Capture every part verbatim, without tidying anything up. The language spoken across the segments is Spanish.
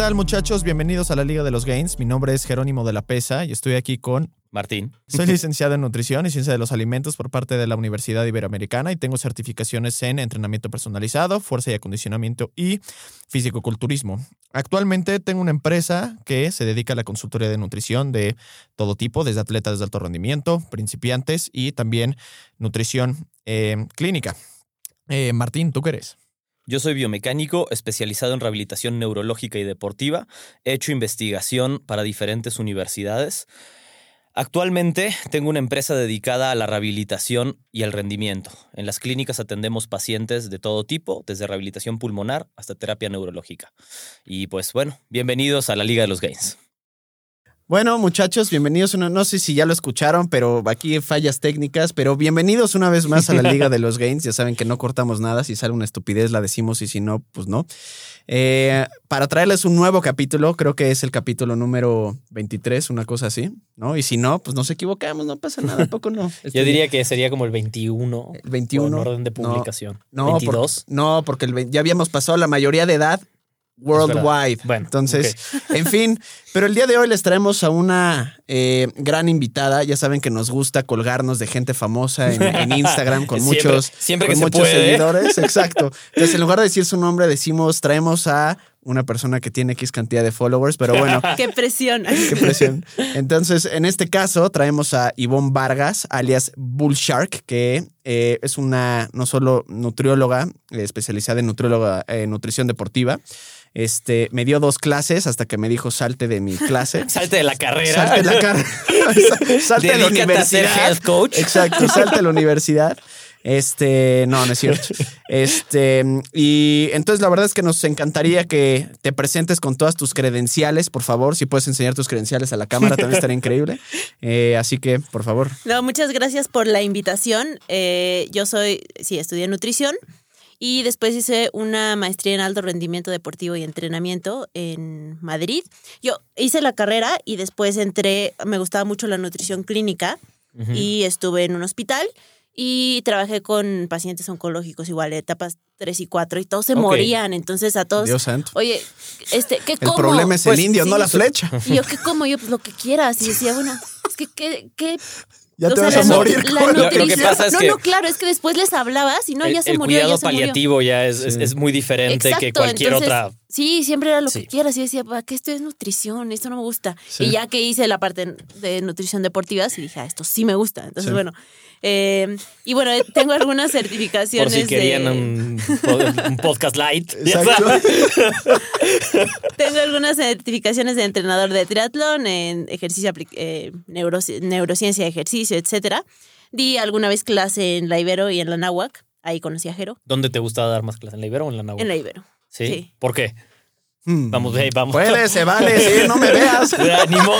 tal, muchachos? Bienvenidos a la Liga de los Gains. Mi nombre es Jerónimo de la Peza y estoy aquí con... Martín. Soy licenciado en Nutrición y Ciencia de los Alimentos por parte de la Universidad Iberoamericana y tengo certificaciones en Entrenamiento Personalizado, Fuerza y Acondicionamiento y Físico-Culturismo. Actualmente tengo una empresa que se dedica a la consultoría de nutrición de todo tipo, desde atletas de alto rendimiento, principiantes y también nutrición eh, clínica. Eh, Martín, ¿tú qué eres? Yo soy biomecánico, especializado en rehabilitación neurológica y deportiva. He hecho investigación para diferentes universidades. Actualmente tengo una empresa dedicada a la rehabilitación y al rendimiento. En las clínicas atendemos pacientes de todo tipo, desde rehabilitación pulmonar hasta terapia neurológica. Y pues bueno, bienvenidos a la Liga de los Gains. Bueno, muchachos, bienvenidos. No, no sé si ya lo escucharon, pero aquí fallas técnicas, pero bienvenidos una vez más a la Liga de los Gains. Ya saben que no cortamos nada. Si sale una estupidez, la decimos y si no, pues no. Eh, para traerles un nuevo capítulo, creo que es el capítulo número veintitrés, una cosa así, ¿no? Y si no, pues nos equivocamos, no pasa nada, tampoco no. Este, Yo diría que sería como el veintiuno. El veintiuno. En orden de publicación. No, no veintidós. Por, no, porque el veinte, ya habíamos pasado la mayoría de edad. Worldwide. Bueno, entonces, okay. En fin, pero el día de hoy les traemos a una eh, gran invitada. Ya saben que nos gusta colgarnos de gente famosa en, en Instagram con siempre, muchos, siempre con que muchos se puede, seguidores. ¿Eh? Exacto. Entonces, en lugar de decir su nombre, decimos traemos a una persona que tiene X cantidad de followers, pero bueno. ¡Qué presión! ¡Qué presión! Entonces, en este caso, traemos a Ivonne Vargas, alias Bullshark, que eh, es una no solo nutrióloga, eh, especializada en nutrióloga, eh, nutrición deportiva. Este, me dio dos clases hasta que me dijo, salte de mi clase. Salte de la carrera. Salte de la carrera. Salte de la universidad. Ser health coach. Exacto, salte de la universidad. Este, no, no es cierto. Este, y entonces la verdad es que nos encantaría que te presentes con todas tus credenciales, por favor. Si puedes enseñar tus credenciales a la cámara, también estaría increíble. Eh, así que, por favor. No, muchas gracias por la invitación. Eh, yo soy, sí, estudié nutrición y después hice una maestría en alto rendimiento deportivo y entrenamiento en Madrid. Yo hice la carrera y después entré, me gustaba mucho la nutrición clínica uh-huh. y estuve en un hospital. Y trabajé con pacientes oncológicos igual, etapas tres y cuatro, y todos se okay. morían. Entonces a todos, Dios santo. Oye, este, ¿qué como? El problema es pues, el indio, sí, no la flecha. Y yo, ¿qué como? Yo, pues lo que quieras. Y decía, bueno, es que, ¿qué? qué? Ya te o sea, vas a no, morir. Lo, lo que pasa es no, que no, claro, es que después les hablabas y no, el, ya se el murió, cuidado ya se paliativo murió. Ya es, sí. es, es muy diferente Exacto, que cualquier entonces, otra. Sí, siempre era lo sí. que quieras. Y decía, ¿para qué esto es nutrición? Esto no me gusta. Sí. Y ya que hice la parte de nutrición deportiva, sí dije, ah, esto sí me gusta. Entonces, sí. bueno. Eh, y bueno, tengo algunas certificaciones. Por si querían de... un, un podcast light. Exacto. Tengo algunas certificaciones de entrenador de triatlón, en ejercicio, eh, neuro, neurociencia de ejercicio, etcétera. Di alguna vez clase en la Ibero y en la Náhuac. Ahí conocí a Jero. ¿Dónde te gusta dar más clases? ¿En la Ibero o en la Náhuac? En la Ibero. ¿Sí? sí. ¿Por qué? Hmm. Vamos, hey, vamos. Puede, se vale, sí, no me veas. Ni modo.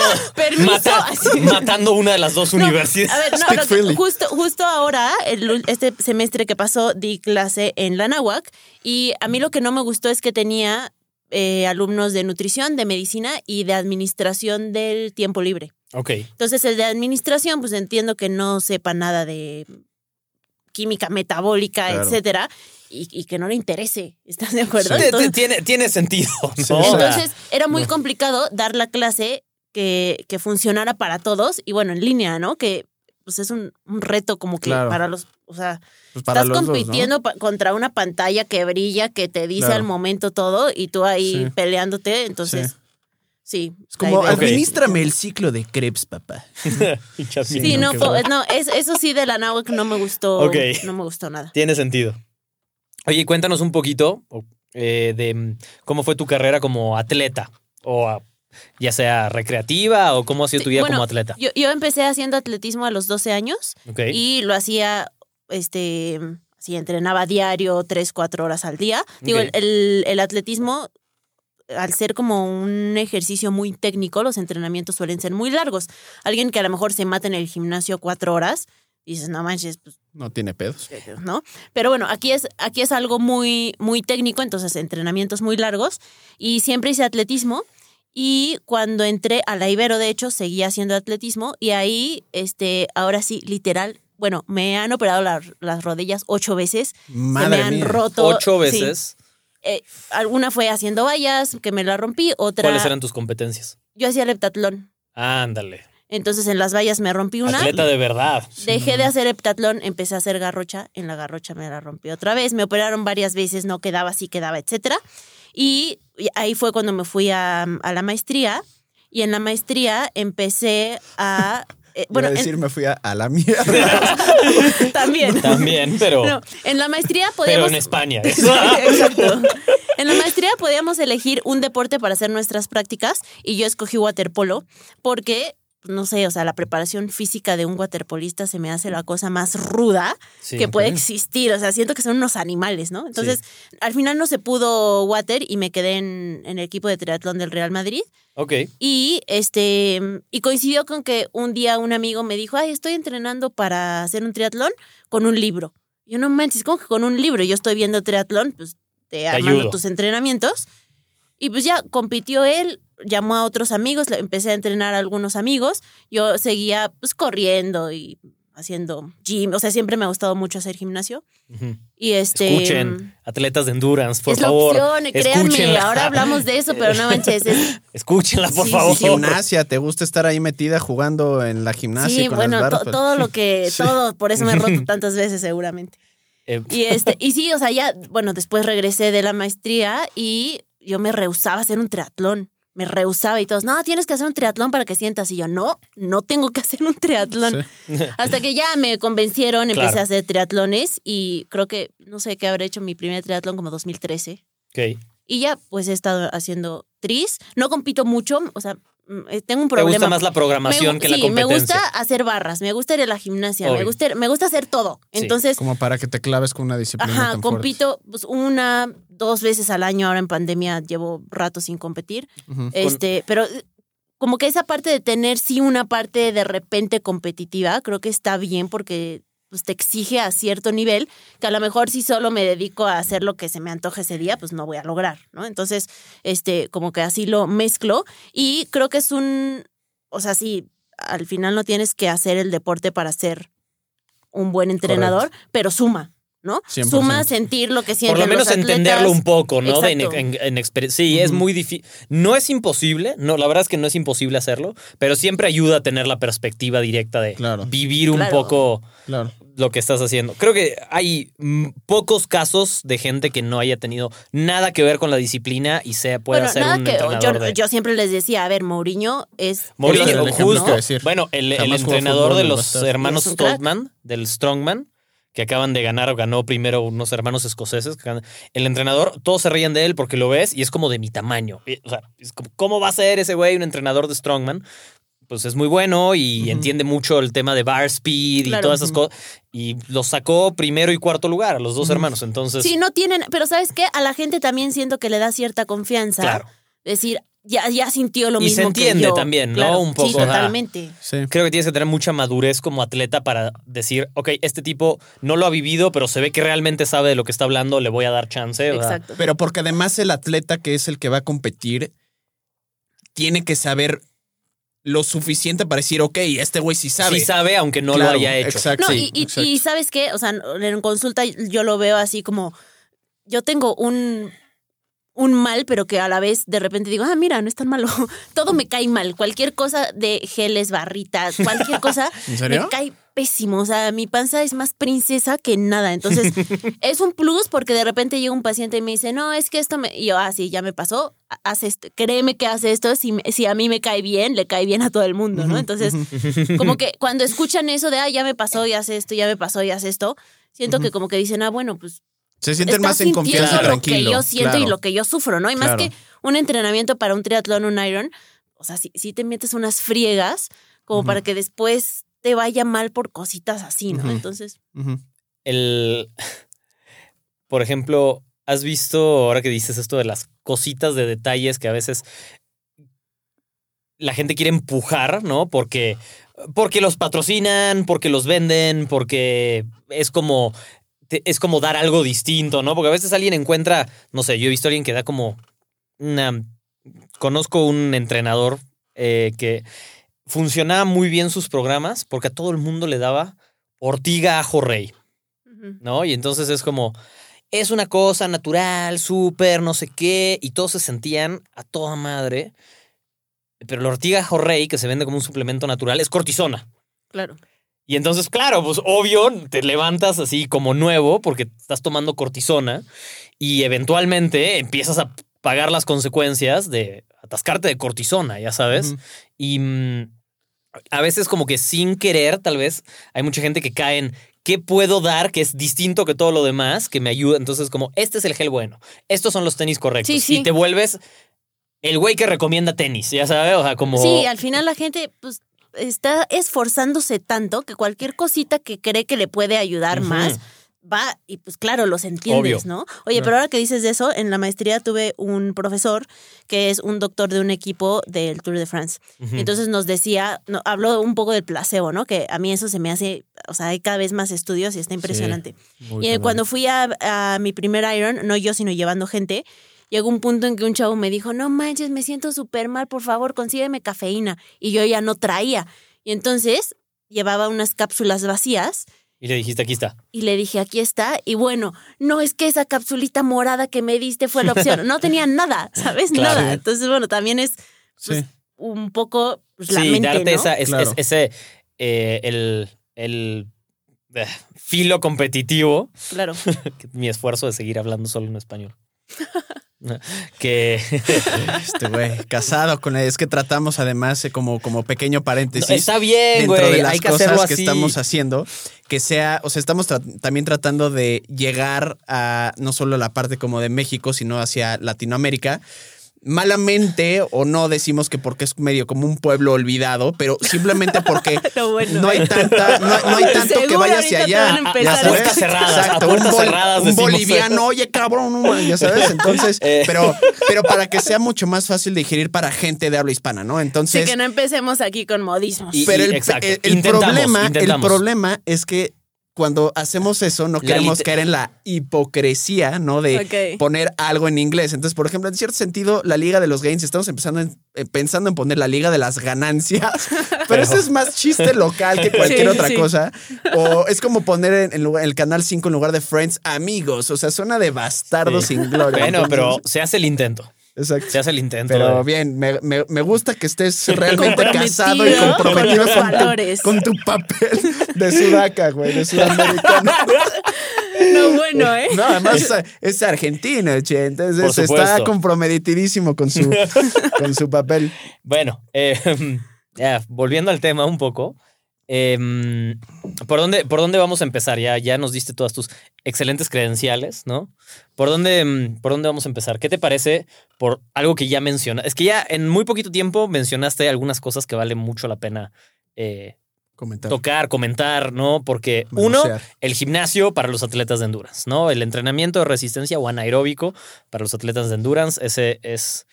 Mata, matando una de las dos no, universidades. A ver, no, que, justo, justo ahora, el, este semestre que pasó, di clase en la Náhuac y a mí lo que no me gustó es que tenía eh, alumnos de nutrición, de medicina y de administración del tiempo libre. Okay. Entonces el de administración, pues entiendo que no sepa nada de química metabólica, claro. etcétera, y, y que no le interese, ¿estás de acuerdo? Sí. Entonces, tiene, tiene sentido, ¿no? Sí. Entonces era muy complicado dar la clase que, que funcionara para todos y bueno, en línea, ¿no? Que pues es un, un reto como que claro. para los, o sea, pues estás compitiendo dos, ¿no? pa- contra una pantalla que brilla, que te dice claro. al momento todo y tú ahí sí. peleándote, entonces... Sí. Sí. Es como, administrame el ciclo de Krebs, papá. sí, sí, no, no, po- no es, eso sí de la Náhuac no me gustó. Okay. No me gustó nada. Tiene sentido. Oye, cuéntanos un poquito eh, de cómo fue tu carrera como atleta, o ya sea recreativa, o cómo ha sido tu vida bueno, como atleta. Yo, yo empecé haciendo atletismo a los doce años okay. y lo hacía, este, sí, entrenaba diario, tres, cuatro horas al día. Digo, okay. el, el atletismo... Al ser como un ejercicio muy técnico, los entrenamientos suelen ser muy largos. Alguien que a lo mejor se mata en el gimnasio cuatro horas, dices, no manches. Pues, no tiene pedos. ¿No? Pero bueno, aquí es, aquí es algo muy, muy técnico, entonces entrenamientos muy largos. Y siempre hice atletismo. Y cuando entré a la Ibero, de hecho, seguía haciendo atletismo. Y ahí, este, ahora sí, literal, bueno, me han operado la, las rodillas ocho veces. Madre mía. Se me han roto. Ocho veces. Sí. Eh, alguna fue haciendo vallas, que me la rompí. Otra. ¿Cuáles eran tus competencias? Yo hacía heptatlón. Ándale. Entonces en las vallas me rompí una. Atleta de verdad. Dejé de hacer heptatlón, empecé a hacer garrocha. En la garrocha me la rompí otra vez. Me operaron varias veces, no quedaba, sí quedaba, etcétera. Y ahí fue cuando me fui a, a la maestría. Y en la maestría empecé a... Eh, bueno, Quiero decir, en, me fui a, a la mierda. También. También, pero... No, en la maestría podíamos... Pero en España. Exacto. En la maestría podíamos elegir un deporte para hacer nuestras prácticas y yo escogí waterpolo porque... No sé, o sea, la preparación física de un waterpolista se me hace la cosa más ruda sí, que puede okay. existir. O sea, siento que son unos animales, ¿no? Entonces, sí. al final no se pudo water y me quedé en, en el equipo de triatlón del Real Madrid. Ok. Y, este, y coincidió con que un día un amigo me dijo, ay, estoy entrenando para hacer un triatlón con un libro. Y yo, no manches, ¿cómo que con un libro? Yo estoy viendo triatlón, pues te, te armando ayudo. Tus entrenamientos. Y pues ya compitió él. Llamó a otros amigos, empecé a entrenar a algunos amigos. Yo seguía pues corriendo y haciendo gym. O sea, siempre me ha gustado mucho hacer gimnasio. Uh-huh. Y este escuchen, atletas de endurance, por es favor. Es la opción, escúchenla. Créanme. Ahora hablamos de eso, pero no manches. Es... Escúchenla, por sí, favor. Sí, gimnasia, ¿te gusta estar ahí metida jugando en la gimnasia? Sí, con bueno, las to- todo lo que, sí. todo, por eso me he roto tantas veces seguramente. Eh. Y este y sí, o sea, ya, bueno, después regresé de la maestría y yo me rehusaba a hacer un triatlón. Me rehusaba y todos, no, tienes que hacer un triatlón para que sientas. Y yo, no, no tengo que hacer un triatlón. Sí. Hasta que ya me convencieron, empecé claro. a hacer triatlones y creo que, no sé qué habré hecho mi primer triatlón como dos mil trece. Okay. Y ya, pues he estado haciendo tris. No compito mucho, o sea, tengo un problema. Me gusta más la programación me, que sí, la competencia. Me gusta hacer barras, me gusta ir a la gimnasia, me gusta, me gusta hacer todo. Sí. Entonces, como para que te claves con una disciplina ajá, tan compito fuerte. Pues, una... dos veces al año, ahora en pandemia llevo rato sin competir. Uh-huh. Este, pero como que esa parte de tener sí una parte de repente competitiva, creo que está bien porque pues, te exige a cierto nivel, que a lo mejor si solo me dedico a hacer lo que se me antoje ese día, pues no voy a lograr, ¿no? Entonces, este, como que así lo mezclo y creo que es un... O sea, sí, al final no tienes que hacer el deporte para ser un buen entrenador, correcto. Pero suma. ¿No? cien por ciento. Suma sentir lo que sienten los atletas. Por lo menos entenderlo un poco, ¿no? De en, en, en exper- sí, uh-huh. es muy difícil. No es imposible, no, la verdad es que no es imposible hacerlo, pero siempre ayuda a tener la perspectiva directa de claro. vivir claro. un poco claro. lo que estás haciendo. Creo que hay m- pocos casos de gente que no haya tenido nada que ver con la disciplina y se pueda bueno, hacer un que, entrenador. Yo, de... yo siempre les decía, a ver, Mourinho es... Mourinho, el ejemplo, justo. ¿No? Bueno, el, el entrenador de los hermanos Stoltman, del Strongman, que acaban de ganar o ganó primero unos hermanos escoceses. El entrenador, todos se ríen de él porque lo ves y es como de mi tamaño. O sea, es como, ¿cómo va a ser ese güey un entrenador de Strongman? Pues es muy bueno y uh-huh. entiende mucho el tema de bar speed claro, y todas uh-huh. esas cosas. Y los sacó primero y cuarto lugar a los dos uh-huh. hermanos. Entonces. Sí, no tienen. Pero ¿sabes qué? A la gente también siento que le da cierta confianza. Claro. Es decir, ya, ya sintió lo y mismo. Y se entiende que yo. También, claro. ¿no? Un poco. Sí, totalmente. Sí. Creo que tienes que tener mucha madurez como atleta para decir, ok, este tipo no lo ha vivido, pero se ve que realmente sabe de lo que está hablando, le voy a dar chance. ¿Verdad? Exacto. Pero porque además el atleta que es el que va a competir tiene que saber lo suficiente para decir, ok, este güey sí sabe. Sí sabe, aunque no claro, lo haya hecho. Exacto. No, y, y, exacto. y ¿sabes qué? O sea, en consulta yo lo veo así como, yo tengo un... un mal, pero que a la vez de repente digo, ah, mira, no es tan malo. Todo me cae mal. Cualquier cosa de geles, barritas, cualquier cosa me cae pésimo. O sea, mi panza es más princesa que nada. Entonces, es un plus porque de repente llega un paciente y me dice, no, es que esto me... Y yo, ah, sí, ya me pasó. Haz esto. Créeme que hace esto. Si, si a mí me cae bien, le cae bien a todo el mundo, ¿no? Entonces, como que cuando escuchan eso de, ah, ya me pasó y hace esto, ya me pasó y hace esto, siento que como que dicen, ah, bueno, pues... Se sienten Estás más en confianza, claro, tranquilo. Lo que yo siento claro. y lo que yo sufro, ¿no? Y claro. más que un entrenamiento para un triatlón, un Iron, o sea, si, si te metes unas friegas como uh-huh. para que después te vaya mal por cositas así, ¿no? Uh-huh. Entonces... Uh-huh. El... Por ejemplo, ¿has visto, ahora que dices esto de las cositas de detalles que a veces la gente quiere empujar, ¿no? Porque, porque los patrocinan, porque los venden, porque es como... Es como dar algo distinto, ¿no? Porque a veces alguien encuentra, no sé, yo he visto a alguien que da como una... Conozco un entrenador eh, que funcionaba muy bien sus programas porque a todo el mundo le daba ortiga, ajo, rey, ¿no? Y entonces es como... es una cosa natural, súper, no sé qué, y todos se sentían a toda madre. Pero la ortiga Jorrey, que se vende como un suplemento natural, es cortisona. Claro. Y entonces, claro, pues obvio, te levantas así como nuevo porque estás tomando cortisona y eventualmente empiezas a pagar las consecuencias de atascarte de cortisona, ya sabes. Uh-huh. Y mmm, a veces como que sin querer, tal vez, hay mucha gente que cae en ¿qué puedo dar que es distinto que todo lo demás que me ayuda? Entonces como, este es el gel bueno, estos son los tenis correctos. Sí, sí. Y te vuelves el güey que recomienda tenis, ya sabes, o sea, como... Sí, al final la gente pues está esforzándose tanto que cualquier cosita que cree que le puede ayudar uh-huh. más va, y pues claro, los entiendes, obvio. ¿No? Oye, no. Pero ahora que dices de eso, en la maestría tuve un profesor que es un doctor de un equipo del Tour de France. Uh-huh. Entonces nos decía, no, habló un poco del placebo, ¿no? Que a mí eso se me hace, o sea, hay cada vez más estudios y está impresionante. Sí, y genial. Cuando fui a, a mi primer Iron, no yo, sino llevando gente, llegó un punto en que un chavo me dijo, no manches, me siento súper mal, por favor, consígueme cafeína. Y yo ya no traía. Y entonces llevaba unas cápsulas vacías. Y le dijiste, aquí está. Y le dije, aquí está. Y bueno, no es que esa capsulita morada que me diste fue la opción. No tenía nada, ¿sabes? Claro. Nada. Entonces, bueno, también es pues, sí. un poco pues, la sí, mente, darte ¿no? esa, es, claro. es, ese, eh, el, el eh, filo competitivo. Claro. Mi esfuerzo de seguir hablando solo en español. Que este güey casado con él. Es que tratamos además como, como pequeño paréntesis, no, está bien, dentro wey, de las hay que cosas que estamos haciendo que sea, o sea, estamos tra- también tratando de llegar a no solo la parte como de México, sino hacia Latinoamérica. Malamente o no decimos que porque es medio como un pueblo olvidado, pero simplemente porque no, bueno, no hay tanta, no, no hay tanto que vaya hacia allá. Las puertas cerradas, exacto, puertas un, bol, cerradas, un boliviano, eso. Oye cabrón, human, ya sabes, entonces, eh. pero, pero para que sea mucho más fácil de digerir para gente de habla hispana, ¿no? Entonces, sí, que no empecemos aquí con modismos. Y, pero el, exacto, el, el problema, intentamos. el problema es que cuando hacemos eso, no queremos lit- caer en la hipocresía, ¿no? De okay. poner algo en inglés. Entonces, por ejemplo, en cierto sentido, la Liga de los Gains, estamos empezando en, eh, pensando en poner la Liga de las Ganancias, pero, pero eso es más chiste local que cualquier sí, otra sí. cosa. O es como poner en, en lugar, el Canal cinco en lugar de Friends, amigos. O sea, suena de bastardos sí. sin gloria. Bueno, entonces, pero se hace el intento. Exacto. Se hace el intento. Pero de... bien, me, me, me gusta que estés realmente casado y comprometido con, con, tu, con tu papel de sudaca, güey, de sudamericano. No, bueno, ¿eh? No, además es, es argentino, che, entonces está comprometidísimo con su, con su papel. Bueno, eh, ya, volviendo al tema un poco, eh, ¿por dónde, por dónde vamos a empezar? Ya, ya nos diste todas tus excelentes credenciales, ¿no? ¿Por dónde, ¿Por dónde vamos a empezar? ¿Qué te parece por algo que ya mencionas? Es que ya en muy poquito tiempo mencionaste algunas cosas que vale mucho la pena eh, comentar. tocar, comentar, ¿no? Porque Manosear. uno, el gimnasio para los atletas de endurance, ¿no? El entrenamiento de resistencia o anaeróbico para los atletas de endurance, ese es...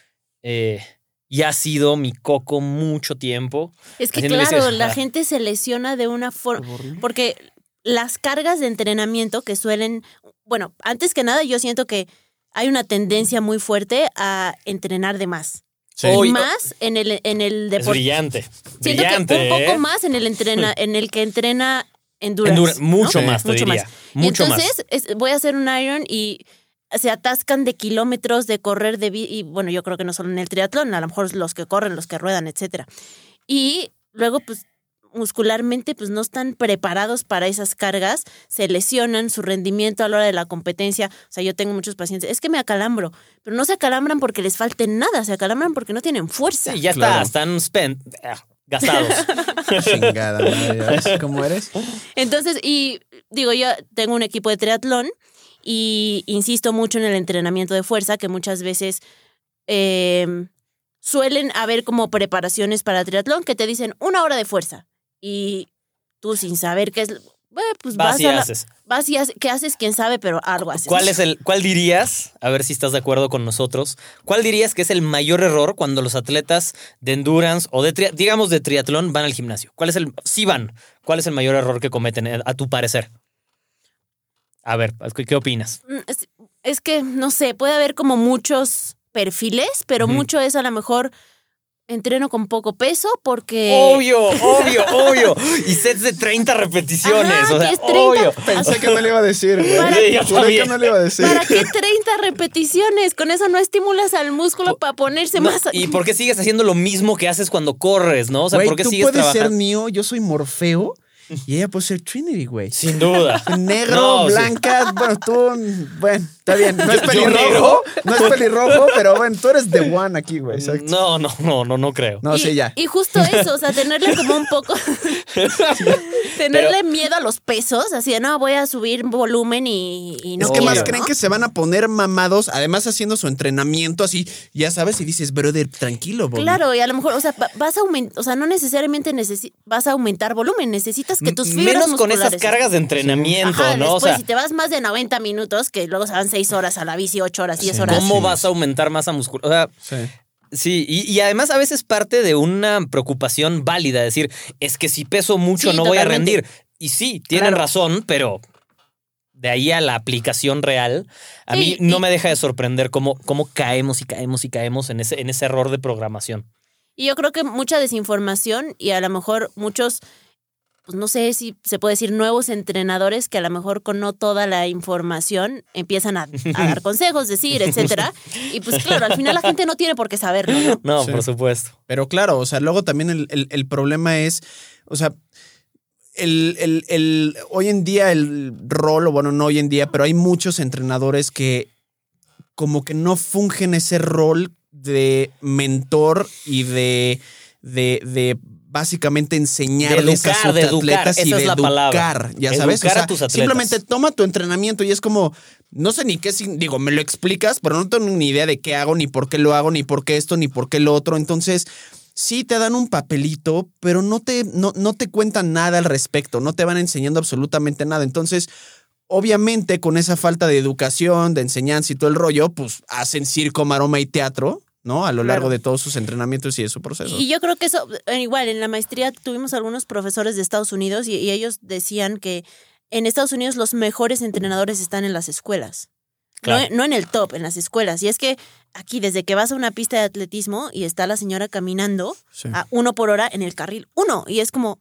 Eh, Y ha sido mi coco mucho tiempo. Es que claro, veces, la ah. gente se lesiona de una forma... Porque las cargas de entrenamiento que suelen... Bueno, antes que nada yo siento que hay una tendencia muy fuerte a entrenar de más. Sí. Y más en el, en el deporte. Es brillante. Siento brillante, que un poco ¿eh? más en el, entrena, en el que entrena endurance. Endura- mucho ¿no? más, sí. te mucho diría. Más. Mucho entonces, más. Entonces voy a hacer un Iron y... se atascan de kilómetros de correr de vi- y bueno, yo creo que no solo en el triatlón, a lo mejor los que corren, los que ruedan, etcétera. Y luego pues muscularmente pues no están preparados para esas cargas, se lesionan su rendimiento a la hora de la competencia. O sea, yo tengo muchos pacientes, es que me acalambro, pero no se acalambran porque les falte nada, se acalambran porque no tienen fuerza. Sí, ya claro. está, están spent, gastados. Chingada madre, ¿cómo eres? Entonces, y digo, yo tengo un equipo de triatlón y insisto mucho en el entrenamiento de fuerza, que muchas veces eh, suelen haber como preparaciones para triatlón que te dicen una hora de fuerza. Y tú sin saber qué es... Eh, pues vas, vas y a la, haces. Vas y haces. ¿Qué haces? ¿Quién sabe? Pero algo haces. ¿Cuál es el, cuál dirías, a ver si estás de acuerdo con nosotros, cuál dirías que es el mayor error cuando los atletas de endurance o de tri, digamos de triatlón van al gimnasio? ¿Cuál es el... Sí van. ¿Cuál es el mayor error que cometen, a tu parecer? A ver, ¿qué opinas? Es, es que, no sé, puede haber como muchos perfiles, pero uh-huh. mucho es a lo mejor Entreno con poco peso porque... Obvio, obvio, obvio. Y sets de treinta repeticiones. Ajá, o sea, es treinta... obvio. Pensé que no le iba a decir. Para... Sí, yo también. Que no le iba a decir. ¿Para qué treinta repeticiones? Con eso no estimulas al músculo para ponerse no, más... ¿Y por qué sigues haciendo lo mismo que haces cuando corres, no? O sea, güey, ¿por qué sigues trabajando? Tú puedes ser mío, yo soy Morfeo. Y ella puede ser Trinity, güey. Sin duda. Negro, no, blanca, sí. Bueno, tú... Bueno, está bien. No es pelirrojo, no es pelirrojo, pero bueno, tú eres the one aquí, güey. Exacto. No, no, no, no, no creo. No, y, sí, ya. Y justo eso, o sea, tenerle como un poco... tenerle pero, miedo a los pesos, así de, no, voy a subir volumen y, y no es que quiero, más ¿no? Creen que se van a poner mamados, además haciendo su entrenamiento así, ya sabes, y dices, brother, tranquilo, Bobby. Claro, y a lo mejor, o sea, vas a aumentar, o sea, no necesariamente necesi- vas a aumentar volumen, necesitas que tus fibras menos con esas cargas de entrenamiento, ajá, ¿no? Después, o sea, si te vas más de noventa minutos, que luego se van seis horas a la bici, ocho horas, diez sí, horas. ¿Cómo sí. vas a aumentar masa muscular? O sea, sí. Sí, y, y además a veces parte de una preocupación válida, decir, es que si peso mucho sí, no totalmente. Voy a rendir. Y sí, tienen claro. razón, pero de ahí a la aplicación real, a sí, mí no y... me deja de sorprender cómo, cómo caemos y caemos y caemos en ese, en ese error de programación. Y yo creo que mucha desinformación y a lo mejor muchos... pues no sé si se puede decir nuevos entrenadores que a lo mejor con no toda la información empiezan a, a dar consejos, decir, etcétera. Y pues claro, al final la gente no tiene por qué saberlo, ¿no? No, sí. Por supuesto. Pero claro, o sea, luego también el, el, el problema es, o sea, el, el, el, hoy en día el rol, o bueno, no hoy en día, pero hay muchos entrenadores que como que no fungen ese rol de mentor y de... de, de básicamente enseñarles de educar, a sus de atletas educar, y de educar, palabra. Ya sabes, educar o sea, a tus atletas. Simplemente toma tu entrenamiento y es como, no sé ni qué, digo, me lo explicas, pero no tengo ni idea de qué hago, ni por qué lo hago, ni por qué esto, ni por qué lo otro. Entonces, sí te dan un papelito, pero no te, no, no te cuentan nada al respecto, no te van enseñando absolutamente nada. Entonces, obviamente, con esa falta de educación, de enseñanza y todo el rollo, pues hacen circo, maroma y teatro. ¿No? A lo largo claro. de todos sus entrenamientos y de su proceso. Y yo creo que eso, igual, en la maestría tuvimos algunos profesores de Estados Unidos y, y ellos decían que en Estados Unidos los mejores entrenadores están en las escuelas. Claro. No, no en el top, en las escuelas. Y es que aquí, desde que vas a una pista de atletismo y está la señora caminando sí. a uno por hora en el carril uno. Y es como,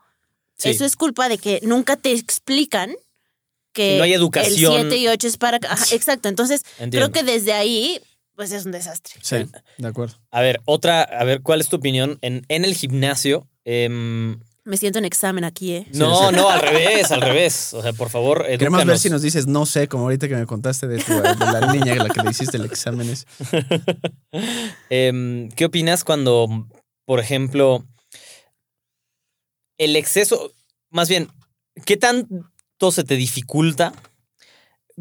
sí. eso es culpa de que nunca te explican que no hay educación. El siete y ocho es para... Ajá, exacto, entonces entiendo. Creo que desde ahí... pues es un desastre. Sí, de acuerdo. A ver, otra, a ver, ¿cuál es tu opinión? En, en el gimnasio... Eh, me siento en examen aquí, ¿eh? No, no, al revés, al revés. O sea, por favor, edúcanos. Queremos ver si nos dices, no sé, como ahorita que me contaste de, tu, de la niña a la que le hiciste el examen. Ese. eh, ¿Qué opinas cuando, por ejemplo, el exceso... Más bien, ¿qué tanto se te dificulta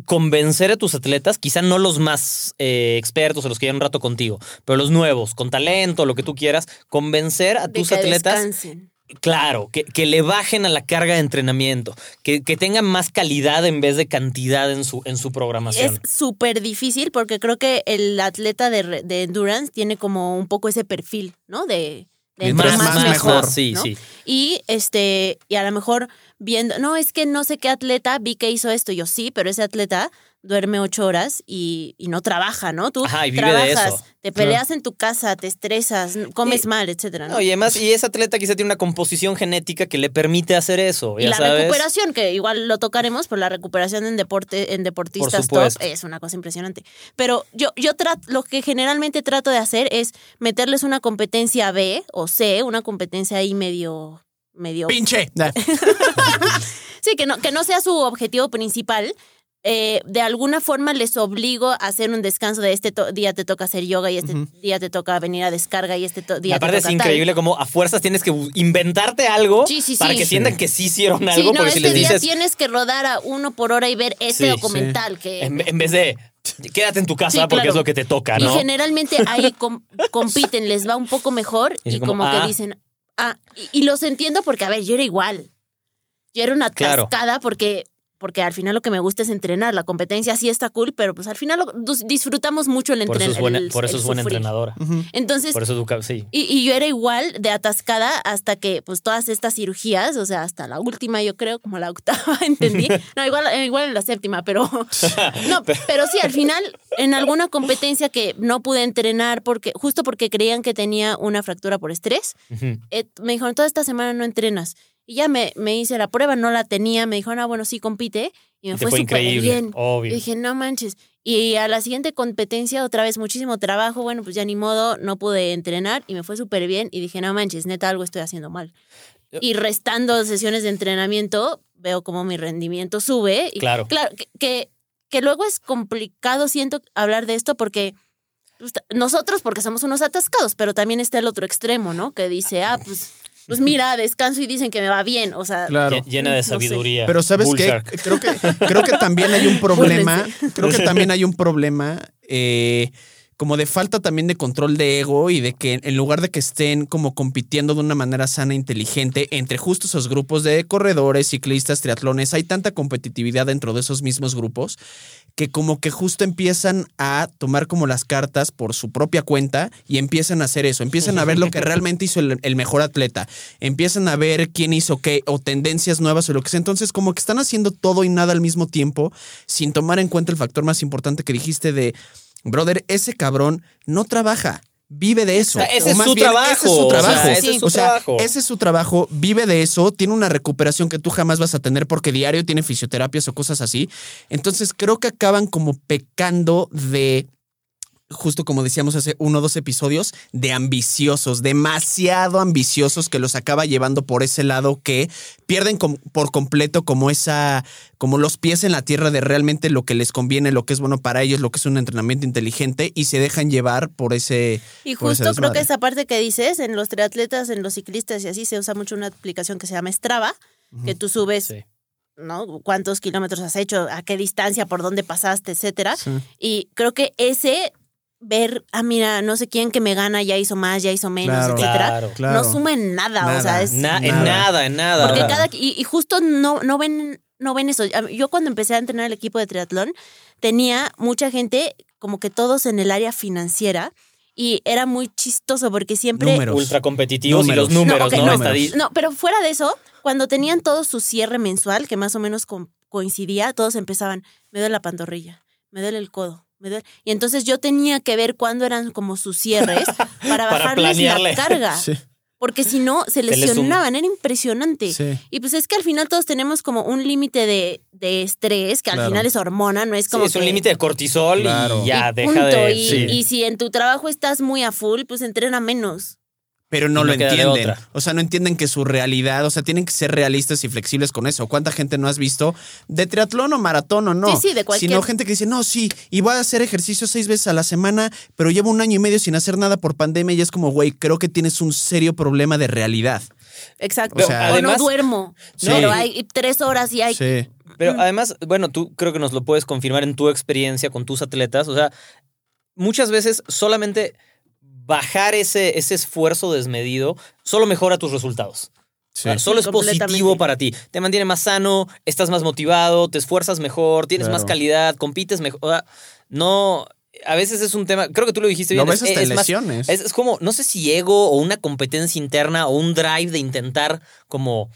convencer a tus atletas, quizá no los más eh, expertos o los que llevan un rato contigo, pero los nuevos, con talento, lo que tú quieras, convencer a de tus que atletas descansen. Claro, que, que le bajen a la carga de entrenamiento, que, que tengan más calidad en vez de cantidad en su, en su programación? Es súper difícil porque creo que el atleta de, de endurance tiene como un poco ese perfil, ¿no? De... de más, más, más mejor, mejor sí, ¿no? Sí. Y este, y a lo mejor viendo, no, es que no sé qué atleta vi que hizo esto, yo sí, pero ese atleta duerme ocho horas y, y no trabaja, ¿no? Tú ajá, y vive trabajas, de eso. Te peleas no. en tu casa, te estresas, comes y, mal, etcétera, ¿no? No, y además, y ese atleta quizá tiene una composición genética que le permite hacer eso. Ya y la sabes. Recuperación, que igual lo tocaremos, pero la recuperación en deporte, en deportistas top es una cosa impresionante. Pero yo, yo trato, lo que generalmente trato de hacer es meterles una competencia B o C, una competencia ahí medio. medio... ¡Pinche! Sí, que no, que no sea su objetivo principal. Eh, de alguna forma les obligo a hacer un descanso de este to- día te toca hacer yoga y este uh-huh. día te toca venir a descarga y este to- día aparte te toca es increíble tal. Como a fuerzas tienes que inventarte algo sí, sí, para sí. que sientan sí. que sí hicieron algo. Sí, no, porque este si les día dices, tienes que rodar a uno por hora y ver este sí, documental. Sí. Que... En, en vez de quédate en tu casa sí, porque claro. es lo que te toca, ¿no? Y generalmente ahí com- compiten, les va un poco mejor y, y como, como ah. que dicen, ah, y, y los entiendo porque, a ver, yo era igual. Yo era una claro. cascada porque... porque al final lo que me gusta es entrenar. La competencia sí está cool, pero pues al final lo, disfrutamos mucho el entrenar. Por eso es buena, por eso es buena entrenadora. Uh-huh. Entonces, por eso tu, sí. y, y yo era igual de atascada hasta que pues todas estas cirugías, o sea, hasta la última, yo creo, como la octava, entendí. No, igual, igual en la séptima, pero... no, pero sí, al final, en alguna competencia que no pude entrenar, porque justo porque creían que tenía una fractura por estrés, uh-huh. eh, me dijeron, toda esta semana no entrenas. Y ya me, me hice la prueba, no la tenía, me dijeron, ah, bueno, sí, compite. Y me fue súper bien. Obvio. Y dije, no manches. Y a la siguiente competencia, otra vez, muchísimo trabajo. Bueno, pues ya ni modo, no pude entrenar y me fue súper bien. Y dije, no manches, neta, algo estoy haciendo mal. Y restando sesiones de entrenamiento, veo cómo mi rendimiento sube. Y claro. Claro, que, que, que luego es complicado, siento, hablar de esto porque... Nosotros, porque somos unos atascados, pero también está el otro extremo, ¿no? Que dice, ah, pues... Pues mira, descanso y dicen que me va bien, o sea, claro. Llena de sabiduría. No sé. Pero ¿sabes qué? Creo que creo que también hay un problema, creo que también hay un problema eh, como de falta también de control de ego y de que en lugar de que estén como compitiendo de una manera sana e inteligente entre justo esos grupos de corredores, ciclistas, triatlones, hay tanta competitividad dentro de esos mismos grupos que como que justo empiezan a tomar como las cartas por su propia cuenta y empiezan a hacer eso, empiezan a ver lo que realmente hizo el, el mejor atleta, empiezan a ver quién hizo qué o tendencias nuevas o lo que sea, entonces como que están haciendo todo y nada al mismo tiempo sin tomar en cuenta el factor más importante que dijiste de, brother, ese cabrón no trabaja. Vive de eso. O sea, ese, o es más bien, ese es su trabajo. O sea, ese es su o sea, trabajo. Ese es su trabajo, vive de eso, tiene una recuperación que tú jamás vas a tener porque diario tiene fisioterapias o cosas así. Entonces creo que acaban como pecando de, justo como decíamos hace uno o dos episodios, de ambiciosos, demasiado ambiciosos que los acaba llevando por ese lado que pierden com- por completo como esa, como los pies en la tierra de realmente lo que les conviene, lo que es bueno para ellos, lo que es un entrenamiento inteligente y se dejan llevar por ese. Y justo creo que esa parte que dices, en los triatletas, en los ciclistas y así se usa mucho una aplicación que se llama Strava, uh-huh. que tú subes. Sí. ¿No? Cuántos kilómetros has hecho, a qué distancia, por dónde pasaste, etcétera. Sí. Y creo que ese... ver, ah, mira, no sé quién que me gana, ya hizo más, ya hizo menos, claro, etcétera. Claro, claro. No suma en nada, nada o sea, es... Na, en nada, en nada. Porque nada. Cada... Y, y justo no, no, ven, no ven eso. Yo cuando empecé a entrenar el equipo de triatlón, tenía mucha gente, como que todos en el área financiera, y era muy chistoso porque siempre... Números. Ultra competitivos números. Y los números, ¿no? Okay, ¿no? Números. No, pero fuera de eso, cuando tenían todo su cierre mensual, que más o menos co- coincidía, todos empezaban, me duele la pantorrilla, me duele el codo. Y entonces yo tenía que ver cuándo eran como sus cierres para bajarles para la carga. Sí. Porque si no, se lesionaban. Se les... Era impresionante. Sí. Y pues es que al final todos tenemos como un límite de, de estrés, que al claro. final es hormona, no es como. Sí, es que... un límite de cortisol claro. y ya, y deja punto. de. Y, sí. y si en tu trabajo estás muy a full, pues entrena menos. Pero no, no lo entienden. O sea, no entienden que su realidad, o sea, tienen que ser realistas y flexibles con eso. ¿Cuánta gente no has visto de triatlón o maratón o no? Sí, sí, de cualquier. Sino gente que dice, no, sí, y voy a hacer ejercicio seis veces a la semana, pero llevo un año y medio sin hacer nada por pandemia y es como, güey, creo que tienes un serio problema de realidad. Exacto. O, sea, además, o no duermo, sí. pero hay tres horas y hay... Sí. Pero además, bueno, tú creo que nos lo puedes confirmar en tu experiencia con tus atletas. O sea, muchas veces solamente... bajar ese, ese esfuerzo desmedido solo mejora tus resultados. Sí. Claro, solo es positivo para ti. Te mantiene más sano, estás más motivado, te esfuerzas mejor, tienes claro. más calidad, compites mejor. O sea, no... A veces es un tema, creo que tú lo dijiste bien. No ves hasta es, es lesiones. Más, es, es como, no sé si ego o una competencia interna o un drive de intentar como...